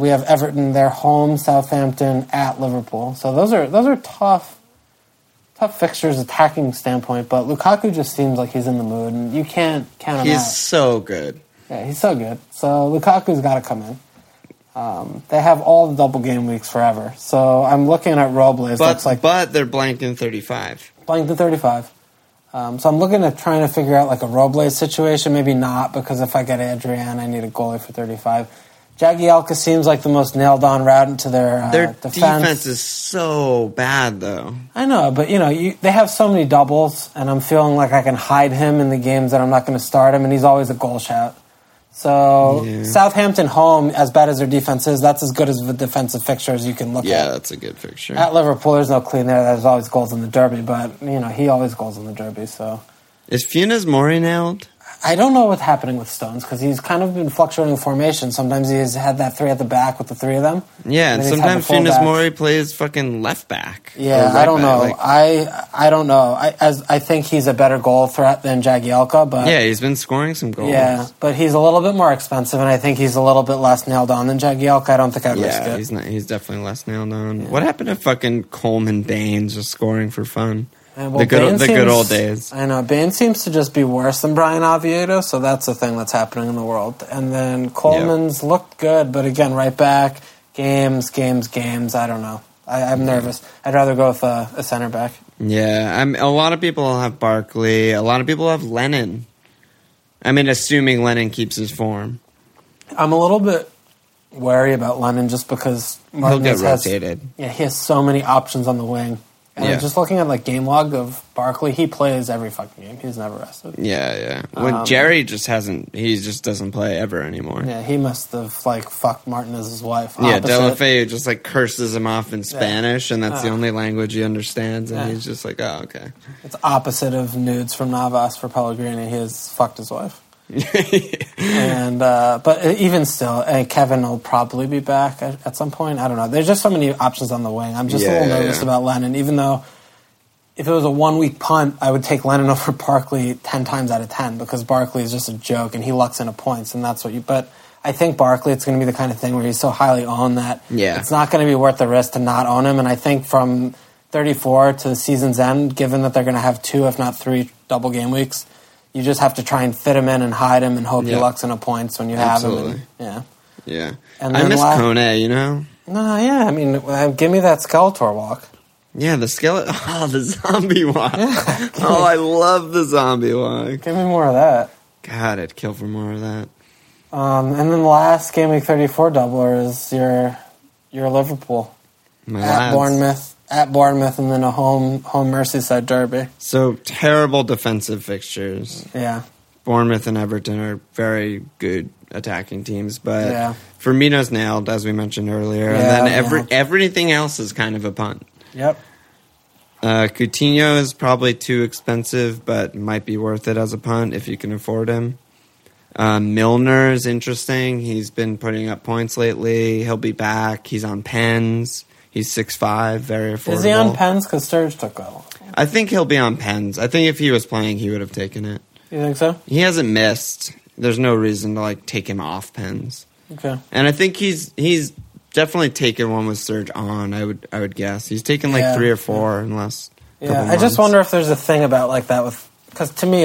we have Everton, their home, Southampton, at Liverpool. So those are tough fixtures, attacking standpoint. But Lukaku just seems like he's in the mood, and you can't count him out. He's so good. Yeah, he's so good. So Lukaku's got to come in. They have all the double game weeks forever. So I'm looking at Robles. But they're blanked in 35. So I'm looking at trying to figure out like a Robles situation. Maybe not, because if I get Adrian, I need a goalie for 35. Jagielka seems like the most nailed-on route into their defense. Their defense is so bad, though. I know, but they have so many doubles, and I'm feeling like I can hide him in the games that I'm not going to start him, and he's always a goal shout. So Southampton home, as bad as their defense is, that's as good as a defensive fixture as you can look at. Yeah, that's a good fixture. At Liverpool, there's no clean there. There's always goals in the derby, but he always goals in the derby. So is Funes Mori nailed? I don't know what's happening with Stones because he's kind of been fluctuating formation. Sometimes he's had that 3 at the back with the 3 of them. Yeah, and sometimes Funes Mori plays fucking left back. Yeah, right I don't know. Like, I don't know. I think he's a better goal threat than Jagielka, but yeah, he's been scoring some goals. Yeah, but he's a little bit more expensive, and I think he's a little bit less nailed on than Jagielka. I don't think I'd risk it. Yeah, he's definitely less nailed on. Yeah. What happened to fucking Coleman Baines just scoring for fun? And, well, the good old days. I know. Bain seems to just be worse than Brian Oviedo, so that's the thing that's happening in the world. And then Coleman's looked good, but again, right back, games. I don't know. I'm nervous. I'd rather go with a center back. Yeah, a lot of people have Barkley. A lot of people have Lennon. I mean, assuming Lennon keeps his form. I'm a little bit wary about Lennon just because Martinez he'll get rotated. He has so many options on the wing. And just looking at like game log of Barkley, he plays every fucking game. He's never rested. Yeah. When Jerry just hasn't, he just doesn't play ever anymore. Yeah, he must have like fucked Martinez's wife. Yeah, Delafeu just like curses him off in Spanish, and that's the only language he understands. And he's just like, oh, okay. It's opposite of nudes from Navas for Pellegrini. He has fucked his wife. And but even still, Kevin will probably be back at some point. I don't know. There's just so many options on the wing. I'm just a little nervous about Lennon, even though if it was a one-week punt, I would take Lennon over Barkley 10 times out of 10 because Barkley is just a joke and he lucks into points, and that's what you. But I think Barkley, it's going to be the kind of thing where he's so highly owned that it's not going to be worth the risk to not own him. And I think from 34 to the season's end, given that they're going to have 2, if not 3, double game weeks, you just have to try and fit him in and hide him and hope he lucks into points when you have him. And, And I miss Kone, you know? No, yeah. I mean, give me that Skeletor walk. Yeah, the skeleton. Oh, the zombie walk. Yeah, oh, I love the zombie walk. Give me more of that. God, I'd kill for more of that. And then the last game week 34 doubler is your Liverpool. My lads. At Bournemouth, and then a home Merseyside derby. So terrible defensive fixtures. Yeah. Bournemouth and Everton are very good attacking teams, but Firmino's nailed, as we mentioned earlier, and then everything else is kind of a punt. Yep. Coutinho is probably too expensive, but might be worth it as a punt if you can afford him. Milner is interesting. He's been putting up points lately. He'll be back. He's on pens. He's 6'5", very affordable. Is he on pens? Because Sturridge took that one. I think he'll be on pens. I think if he was playing, he would have taken it. You think so? He hasn't missed. There's no reason to take him off pens. Okay. And I think he's definitely taken one with Sturridge on. I would guess he's taken 3 or 4 in the last. Yeah, I just wonder if there's a thing about that with, because to me,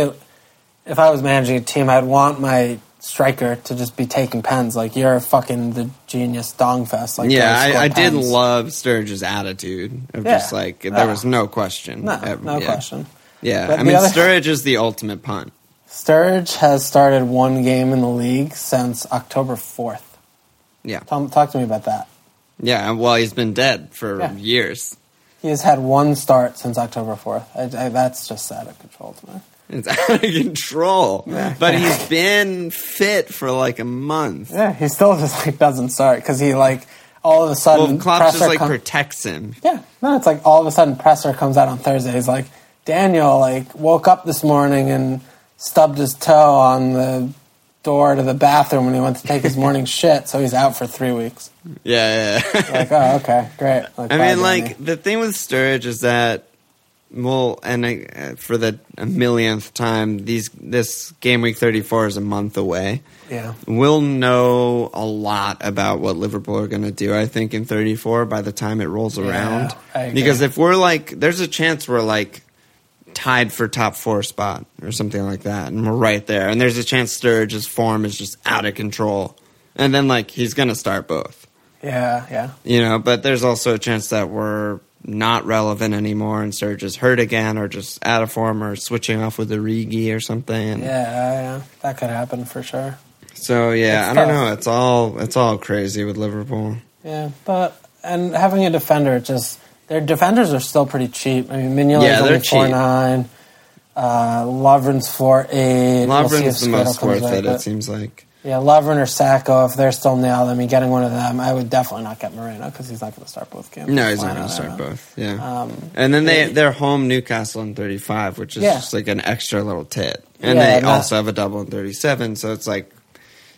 if I was managing a team, I'd want my striker to just be taking pens. You're fucking the genius dongfest. I did love Sturridge's attitude of there was no question. No question. Yeah, but Sturridge is the ultimate punt. Sturridge has started one game in the league since October 4th. Yeah. Talk to me about that. Yeah, well, he's been dead for years. He has had one start since October 4th. That's just out of control to me. It's out of control. Yeah. But he's been fit for a month. Yeah, he still just doesn't start because he all of a sudden... Well, Klopp just protects him. Yeah, no, it's all of a sudden Presser comes out on Thursday. He's Daniel woke up this morning and stubbed his toe on the door to the bathroom when he went to take his morning shit, so he's out for 3 weeks. Yeah. Oh, okay, great. The thing with Sturridge is that... Well, and for the millionth time, this game week 34 is a month away. Yeah, we'll know a lot about what Liverpool are going to do, I think, in 34 by the time it rolls around. Because if we're there's a chance we're tied for top 4 spot or something like that, and we're right there. And there's a chance Sturridge's form is just out of control, and then he's going to start both. Yeah. You know, but there's also a chance that we're not relevant anymore and Sturridge is hurt again or just out of form or switching off with Origi or something. Yeah. That could happen for sure. So, yeah, I don't know. It's all crazy with Liverpool. Yeah, and having a defender, their defenders are still pretty cheap. I mean, Mignolet's only 4.9. Lovren's 4.8. Lovren's the most worth it seems like. Yeah, Lovren or Sacco, if they're still nailed, I mean, getting one of them, I would definitely not get Moreno because he's not going to start both games. No, he's not going to start both, yeah. And then they're home Newcastle in 35, which is just an extra little tit. And they also have a double in 37, so it's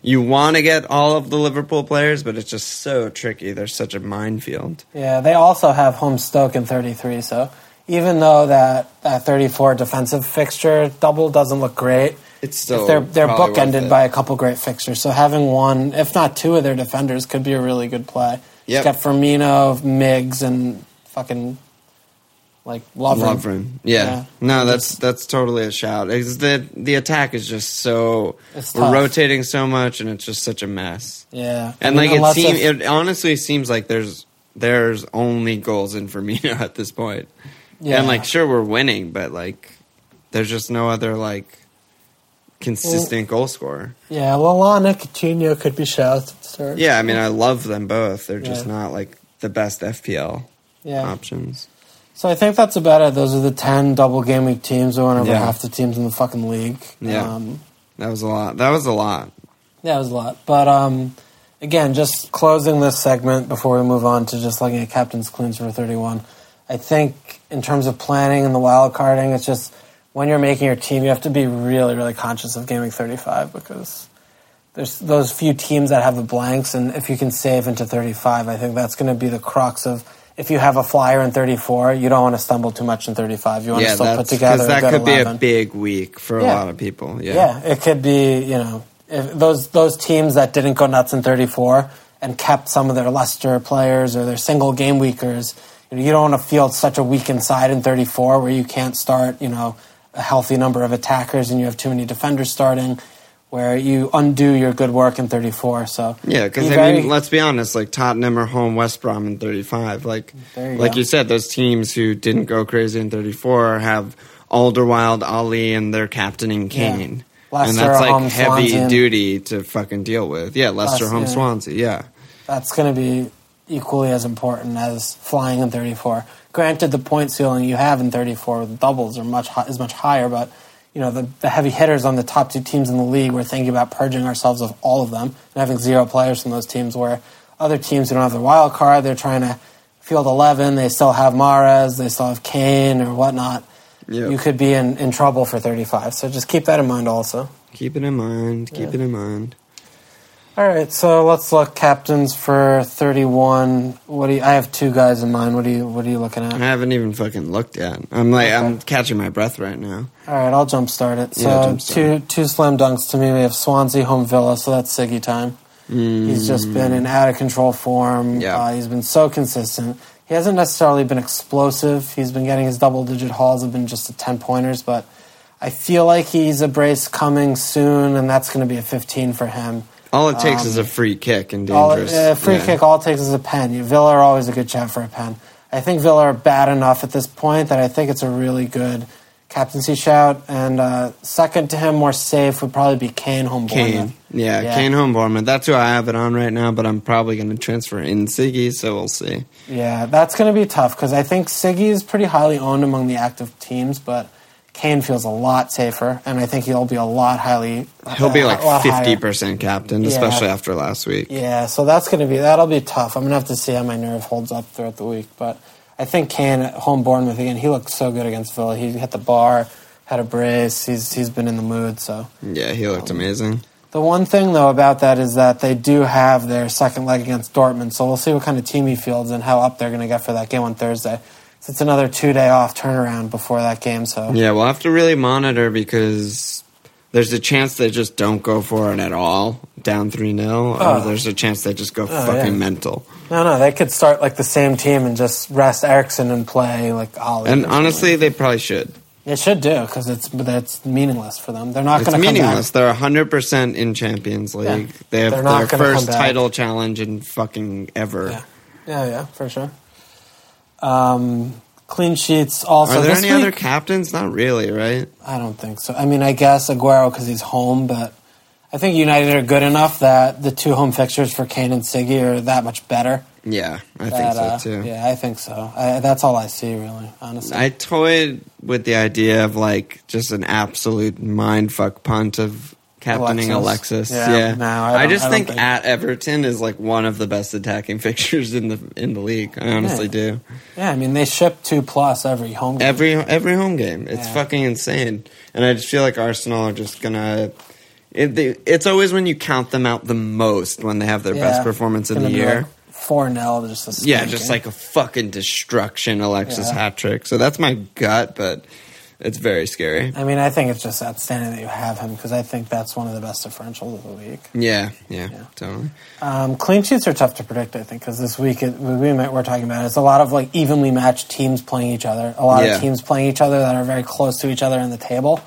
you want to get all of the Liverpool players, but it's just so tricky. They're such a minefield. Yeah, they also have home Stoke in 33, so even though that 34 defensive fixture double doesn't look great, it's still they're bookended by a couple great fixtures, so having one, if not two, of their defenders could be a really good play. Yep. He's got Firmino, Miggs, and fucking Lovren. Yeah. No, that's totally a shout. It's the attack is just so we're rotating so much, and it's just such a mess. Yeah, and it honestly seems like there's only goals in Firmino at this point. Yeah, and sure we're winning, but there's just no other consistent goal scorer. Yeah, Lallana and Coutinho could be shouted. Yeah, I mean, I love them both. They're just not the best FPL options. So I think that's about it. Those are the 10 double game week teams. Or whenever half the teams in the fucking league. Yeah, that was a lot. Yeah, it was a lot. But again, just closing this segment before we move on to just looking at captain's cleans for 31. I think in terms of planning and the wild carding, it's just, when you're making your team, you have to be really, really conscious of Game Week 35 because there's those few teams that have the blanks, and if you can save into 35, I think that's going to be the crux of if you have a flyer in 34, you don't want to stumble too much in 35. You want to still put together a good 11. Because that could be a big week for a lot of people. Yeah, it could be, you know, if those teams that didn't go nuts in 34 and kept some of their luster players or their single game weekers, you don't want to field such a weakened side in 34 where you can't start, you know, a healthy number of attackers and you have too many defenders starting, where you undo your good work in 34. So yeah, because I mean, let's be honest, like Tottenham are home West Brom in 35. Like you said, those teams who didn't go crazy in 34 have Alderweireld, Ollie, and they're captaining Kane. Yeah. And that's like heavy Swansea. Duty to fucking deal with. Yeah, Leicester home Swansea. Yeah, that's going to be equally as important as flying in 34. Granted, the point ceiling you have in 34 with doubles are much higher, but you know the heavy hitters on the top two teams in the league, we're thinking about purging ourselves of all of them and having zero players from those teams, where other teams who don't have their wild card, they're trying to field 11, they still have Mahrez, they still have Kane or whatnot. Yep. You could be in trouble for 35. So just keep that in mind also. Keep it in mind. All right, so let's look captains for 31. I have two guys in mind. What are you looking at? I haven't even fucking looked yet. I'm catching my breath right now. All right, I'll jumpstart it. So two slam dunks to me. We have Swansea home Villa, so that's Siggy time. Mm. He's just been in out of control form. Yeah. He's been so consistent. He hasn't necessarily been explosive. He's been getting his double digit hauls have been just the 10 pointers, but I feel like he's a brace coming soon, and that's going to be a 15 for him. All it takes is a free kick and dangerous. All it takes is a pen. Villa are always a good chat for a pen. I think Villa are bad enough at this point that I think it's a really good captaincy shout. And second to him, more safe, would probably be Kane home Bournemouth. Kane home Bournemouth. That's who I have it on right now, but I'm probably going to transfer in Siggy, so we'll see. Yeah, that's going to be tough because I think Siggy is pretty highly owned among the active teams, but Kane feels a lot safer, and I think he'll be a lot highly. He'll be like 50% captain, especially after last week. Yeah, so that'll be tough. I'm gonna have to see how my nerve holds up throughout the week, but I think Kane at home Bournemouth again. He looked so good against Villa. He hit the bar, had a brace. He's been in the mood. So yeah, he looked amazing. The one thing though about that is that they do have their second leg against Dortmund, so we'll see what kind of team he fields and how up they're gonna get for that game on Thursday. It's another 2-day off turnaround before that game, so yeah, we'll have to really monitor because there's a chance they just don't go for it at all, down 3-0, or there's a chance they just go fucking mental. No, they could start like the same team and just rest Eriksson and play like Ollie. And honestly, they probably should. They should do because it's meaningless for them. They're not going to come back. It's meaningless. They're 100% in Champions League. Yeah. They have their first title challenge in fucking ever. Yeah, for sure. Clean sheets also. Are there any other captains? Not really, right? I don't think so. I mean, I guess Aguero because he's home, but I think United are good enough that the two home fixtures for Kane and Siggy are that much better. Yeah, I think so too. Yeah, I think so. That's all I see, really, honestly. I toyed with the idea of like just an absolute mindfuck punt of captaining Alexis. Yeah. No, I think at Everton is like one of the best attacking fixtures in the league. I honestly do. Yeah, I mean they ship 2+ every home game. Every home game. It's fucking insane. And I just feel like Arsenal are just gonna. It's always when you count them out the most when they have their best performance in the year. 4-0, just a just like a fucking destruction Alexis hat trick. So that's my gut, but. It's very scary. I mean, I think it's just outstanding that you have him because I think that's one of the best differentials of the week. Yeah, totally. Clean sheets are tough to predict, I think, because this week we're talking about it's a lot of like evenly matched teams playing each other. A lot of teams playing each other that are very close to each other in the table.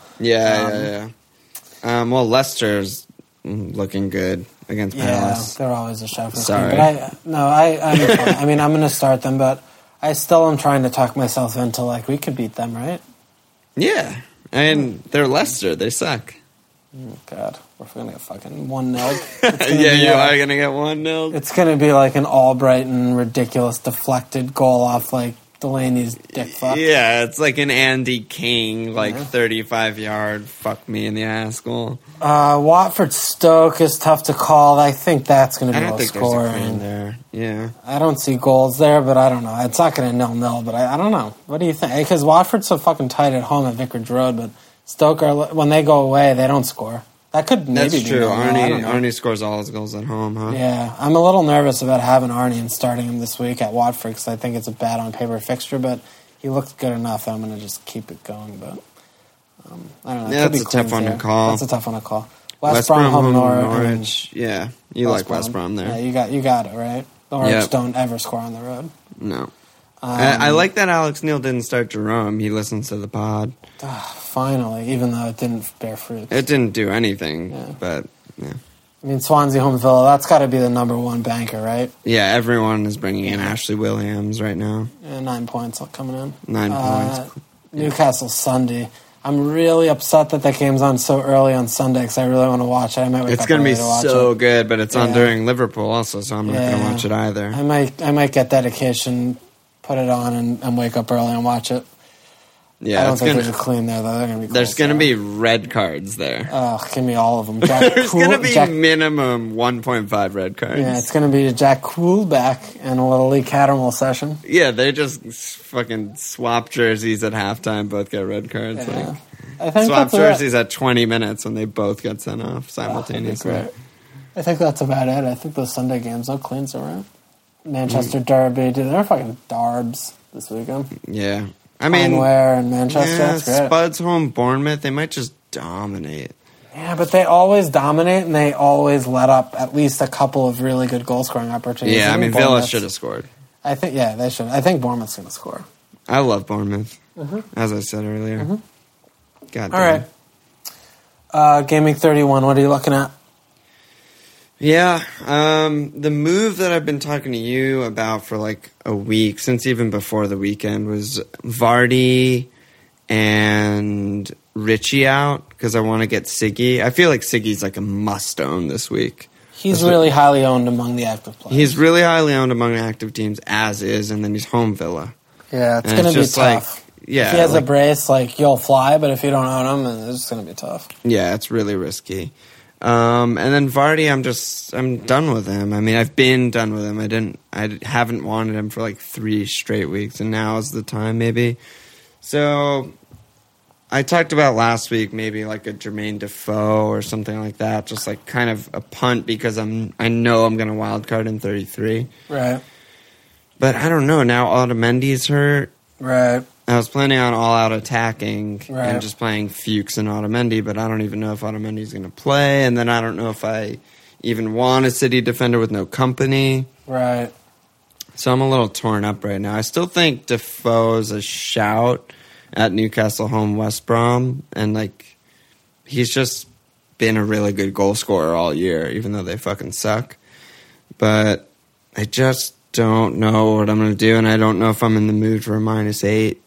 Well, Leicester's looking good against Palace. Yeah, they're always a shout for Sorry. Team, but I'm I mean, I'm going to start them, but I still am trying to talk myself into like we could beat them, right? Yeah, and they're Leicester. They suck. Oh, God. We're going to get fucking 1-0. You are going to get 1-0. It's going to be like an Albrighton ridiculous deflected goal off, like, Delaney's dick fuck. Yeah, it's like an Andy King, like, 35-yard fuck me in the ass goal. Watford-Stoke is tough to call. I think that's going to be low scoring. I don't think there's a fan there. Yeah. I don't see goals there, but I don't know. It's not going to 0-0, but I don't know. What do you think? Because Watford's so fucking tight at home at Vicarage Road, but Stoke, when they go away, they don't score. That could maybe that's true. Be Arnie scores all his goals at home, huh? Yeah, I'm a little nervous about having Arnie and starting him this week at Watford because I think it's a bad on paper fixture, but he looks good enough that I'm going to just keep it going. But I don't know. Yeah, that's a tough one to call. West Brom home Norwich. Yeah, you like West Brom there. Yeah, you got it right. Norwich don't ever score on the road. No. I like that Alex Neil didn't start Jerome. He listens to the pod. Finally, even though it didn't bear fruit. It didn't do anything, but, yeah. I mean, Swansea home Villa, that's got to be the number one banker, right? Yeah, everyone is bringing in Ashley Williams right now. Yeah, 9 points coming in. 9 points. Newcastle Sunday. I'm really upset that that game's on so early on Sunday because I really want to watch it. I might wake up early to watch it. It's going to be so good, but it's on during Liverpool also, so I'm not going to watch it either. I might get dedication, put it on, and wake up early and watch it. Yeah, I don't think there's a clean there, though. They're gonna be there's going to be red cards there. Oh, give me all of them. There's going to be minimum 1.5 red cards. Yeah, it's going to be a Jack Coolback and a little Lee Cattermole session. Yeah, they just fucking swap jerseys at halftime, both get red cards. Yeah. Like, I think swap jerseys at 20 minutes when they both get sent off simultaneously. I think that's about it. I think those Sunday games, no cleans around. Manchester Derby, dude, they're fucking darbs this weekend. Yeah. I mean, Conware and Manchester. Yeah, Spuds home Bournemouth. They might just dominate. Yeah, but they always dominate, and they always let up at least a couple of really good goal-scoring opportunities. Yeah, I mean, Villa should have scored. I think, yeah, they should. I think Bournemouth's going to score. I love Bournemouth, as I said earlier. God damn. All right. Gaming 31, what are you looking at? Yeah, the move that I've been talking to you about for like a week, since even before the weekend, was Vardy and Richie out because I want to get Siggy. I feel like Siggy's like a must-own this week. He's really highly owned among the active players. He's really highly owned among the active teams, as is, and then he's home Villa. Yeah, it's going to be tough. If he has a brace, like, you'll fly, but if you don't own him, it's going to be tough. Yeah, it's really risky. And then Vardy, I'm done with him. I mean, I've been done with him. I haven't wanted him for like 3 straight weeks, and now is the time maybe. So I talked about last week, maybe like a Jermaine Defoe or something like that, just like kind of a punt because I know I'm going to wild card in 33. Right. But I don't know. Now Ottamendi's hurt. Right. I was planning on all-out attacking and just playing Fuchs and Otamendi, but I don't even know if Otamendi's going to play, and then I don't know if I even want a City defender with no company. Right. So I'm a little torn up right now. I still think Defoe's a shout at Newcastle home West Brom, and, like, he's just been a really good goal scorer all year, even though they fucking suck. But I just don't know what I'm going to do, and I don't know if I'm in the mood for a -8.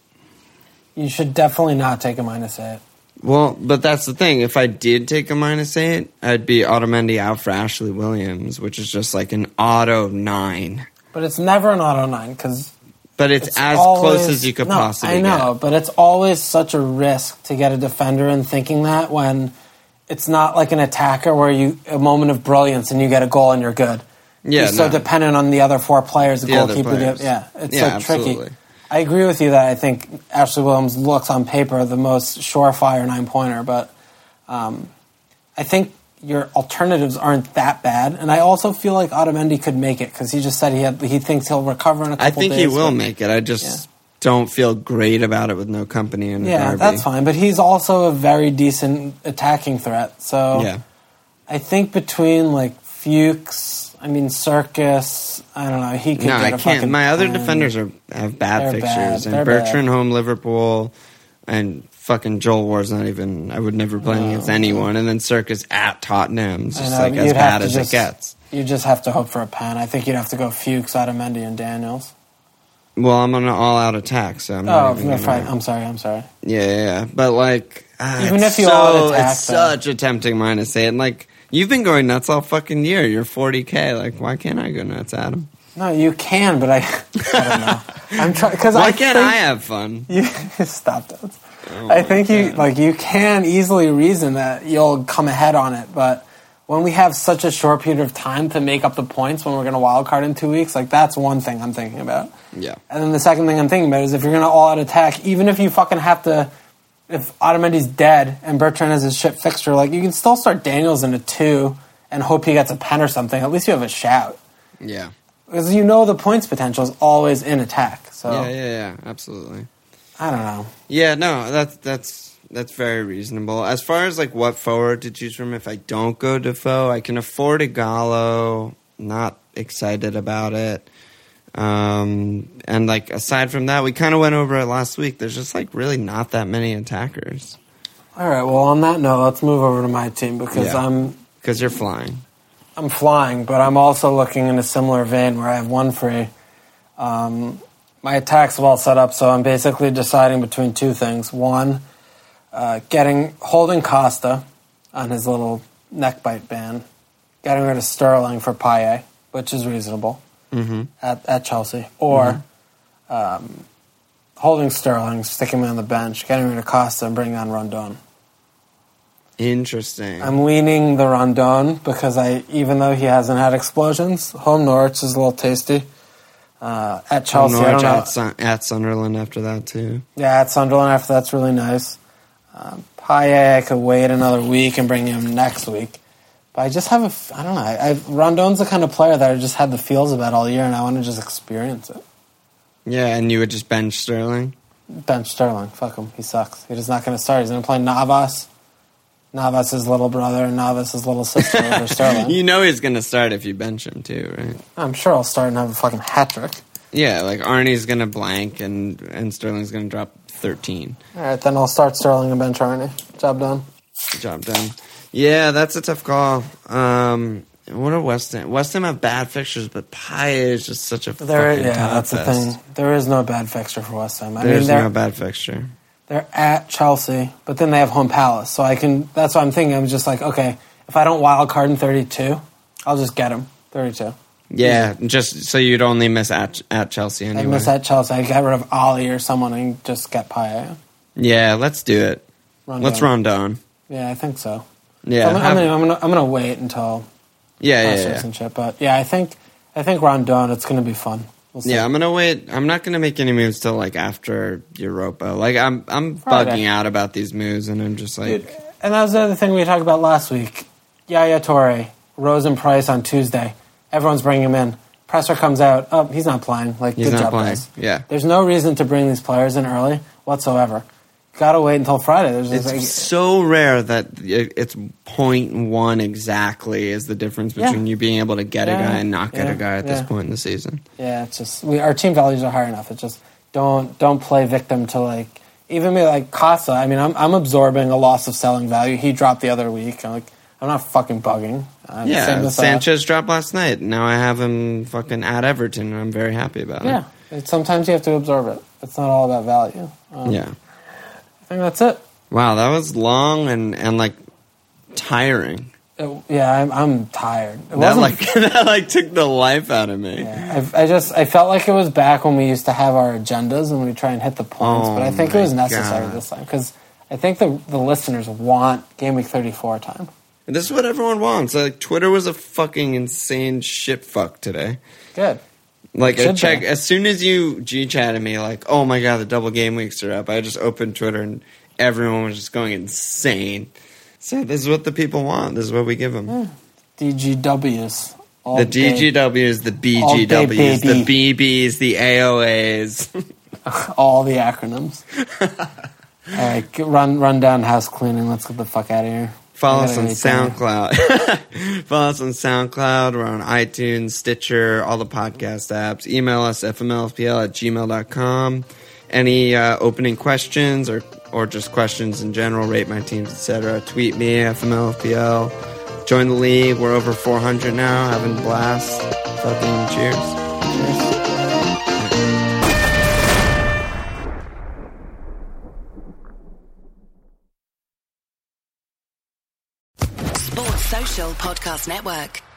You should definitely not take a -8. Well, but that's the thing. If I did take a -8, I'd be Otamendi out for Ashley Williams, which is just like an auto 9. But it's never an auto 9 because... But it's as always, close as you could possibly get. I know, but it's always such a risk to get a defender in thinking that when it's not like an attacker where a moment of brilliance and you get a goal and you're good. Yeah, you're so dependent on the other 4 players, the goalkeeper. It's so tricky. I agree with you that I think Ashley Williams looks on paper the most surefire 9-pointer, but I think your alternatives aren't that bad. And I also feel like Otamendi could make it because he just said he thinks he'll recover in a couple days. I think he will make it. I just don't feel great about it with no company in the derby. That's fine. But he's also a very decent attacking threat. So I think between like Fuchs... Circus. I don't know. He could get a fucking... My other defenders have bad fixtures. And Bertrand home Liverpool and fucking Joel Ward's not even... I would never play against anyone. And then Circus at Tottenham. It's just like as bad as it gets. You just have to hope for a pen. I think you'd have to go Fuchs, Otamendi, and Daniels. Well, I'm on an all-out attack, so I'm not even gonna... I'm sorry. Yeah. But like... even if you all attack... It's such a tempting -8. Like... You've been going nuts all fucking year. You're 40K. Like, why can't I go nuts, Adam? No, you can, but I don't know. I'm trying because I can't. I have fun. You stop that. Oh, I think you can easily reason that you'll come ahead on it, but when we have such a short period of time to make up the points when we're going to wild card in 2 weeks, like that's one thing I'm thinking about. Yeah. And then the second thing I'm thinking about is if you're going to all out attack, even if you fucking have to if Otamendi's dead and Bertrand has his shit fixture, like, you can still start Daniels in a 2 and hope he gets a pen or something. At least you have a shout. Yeah. Because you know the points potential is always in attack. So Yeah, absolutely. I don't know. Yeah, no, that's very reasonable. As far as, like, what forward to choose from, if I don't go Defoe, I can afford Igalo. Not excited about it. And, like, aside from that, we kind of went over it last week. There's just, like, really not that many attackers. All right, well, on that note, let's move over to my team because Because you're flying. I'm flying, but I'm also looking in a similar vein where I have one free. My attack's well set up, so I'm basically deciding between two things. One, holding Costa on his little neckbite ban, getting rid of Sterling for Payet, which is reasonable at Chelsea, or holding Sterling, sticking him on the bench, getting rid of Costa, and bringing on Rondon. Interesting. I'm leaning the Rondon because even though he hasn't had explosions, home Norwich is a little tasty. At Chelsea, home Norwich, at Sunderland after that too. Yeah, at Sunderland after that's really nice. Payet, I could wait another week and bring him next week. But I just have I don't know. Rondon's the kind of player that I just had the feels about all year, and I want to just experience it. Yeah, and you would just bench Sterling. Bench Sterling. Fuck him. He sucks. He's just not going to start. He's going to play Navas. Navas' little brother and Navas' little sister over Sterling. You know he's going to start if you bench him too, right? I'm sure I'll start and have a fucking hat trick. Yeah, like Arnie's going to blank and Sterling's going to drop 13. All right, then I'll start Sterling and bench Arnie. Job done. Yeah, that's a tough call. What are West Ham? West Ham have bad fixtures, but Payet is just such a fucking that's the thing. There is no bad fixture for West Ham. There's no bad fixture. They're at Chelsea, but then they have home Palace. So that's what I'm thinking. I'm just like, okay, if I don't wild card in 32, I'll just get him 32. Yeah, just so you'd only miss at Chelsea anyway. I miss at Chelsea. I get rid of Ollie or someone and just get Payet. Yeah, let's do it. Let's Rondon. Yeah, I think so. Yeah, I'm gonna wait until championship. But yeah, I think Rondon. It's gonna be fun. We'll see. Yeah, I'm gonna wait. I'm not gonna make any moves till like after Europa. Like I'm Friday. Bugging out about these moves, and I'm just like. Dude, and that was the other thing we talked about last week. Yaya Toure, Rose and Price on Tuesday. Everyone's bringing him in. Presser comes out. Oh, he's not playing. Like he's good job, guys. Yeah, there's no reason to bring these players in early whatsoever. Gotta wait until Friday. It's like, so rare that it's 0.1 exactly is the difference between you being able to get a guy and not get a guy at this point in the season. Yeah, it's just our team values are high enough. It's just don't play victim to like even me like Casa. I mean, I'm absorbing a loss of selling value. He dropped the other week. I'm not fucking bugging. Sanchez dropped last night. Now I have him fucking at Everton, and I'm very happy about it. Yeah, sometimes you have to absorb it. It's not all about value. I think that's it. Wow, that was long and like tiring. I'm tired. That took the life out of me. Yeah, I felt like it was back when we used to have our agendas and we try and hit the points, but I think it was necessary this time because I think the listeners want Game Week 34 time. And this is what everyone wants. Like Twitter was a fucking insane shit fuck today. Good. Like, as soon as you G-chatted me, like, oh my god, the double game weeks are up, I just opened Twitter and everyone was just going insane. So this is what the people want. This is what we give them. Yeah. DGWs. The DGWs, the BGWs, the BBs, the AOAs. All the acronyms. All right, run down house cleaning. Let's get the fuck out of here. Follow us on SoundCloud. Follow us on SoundCloud. We're on iTunes, Stitcher, all the podcast apps. Email us fmlfpl@gmail.com. Any opening questions or just questions in general, rate my teams, etc. Tweet me, fmlfpl. Join the league. We're over 400 now. Having a blast. Fucking cheers. Cheers. Podcast Network.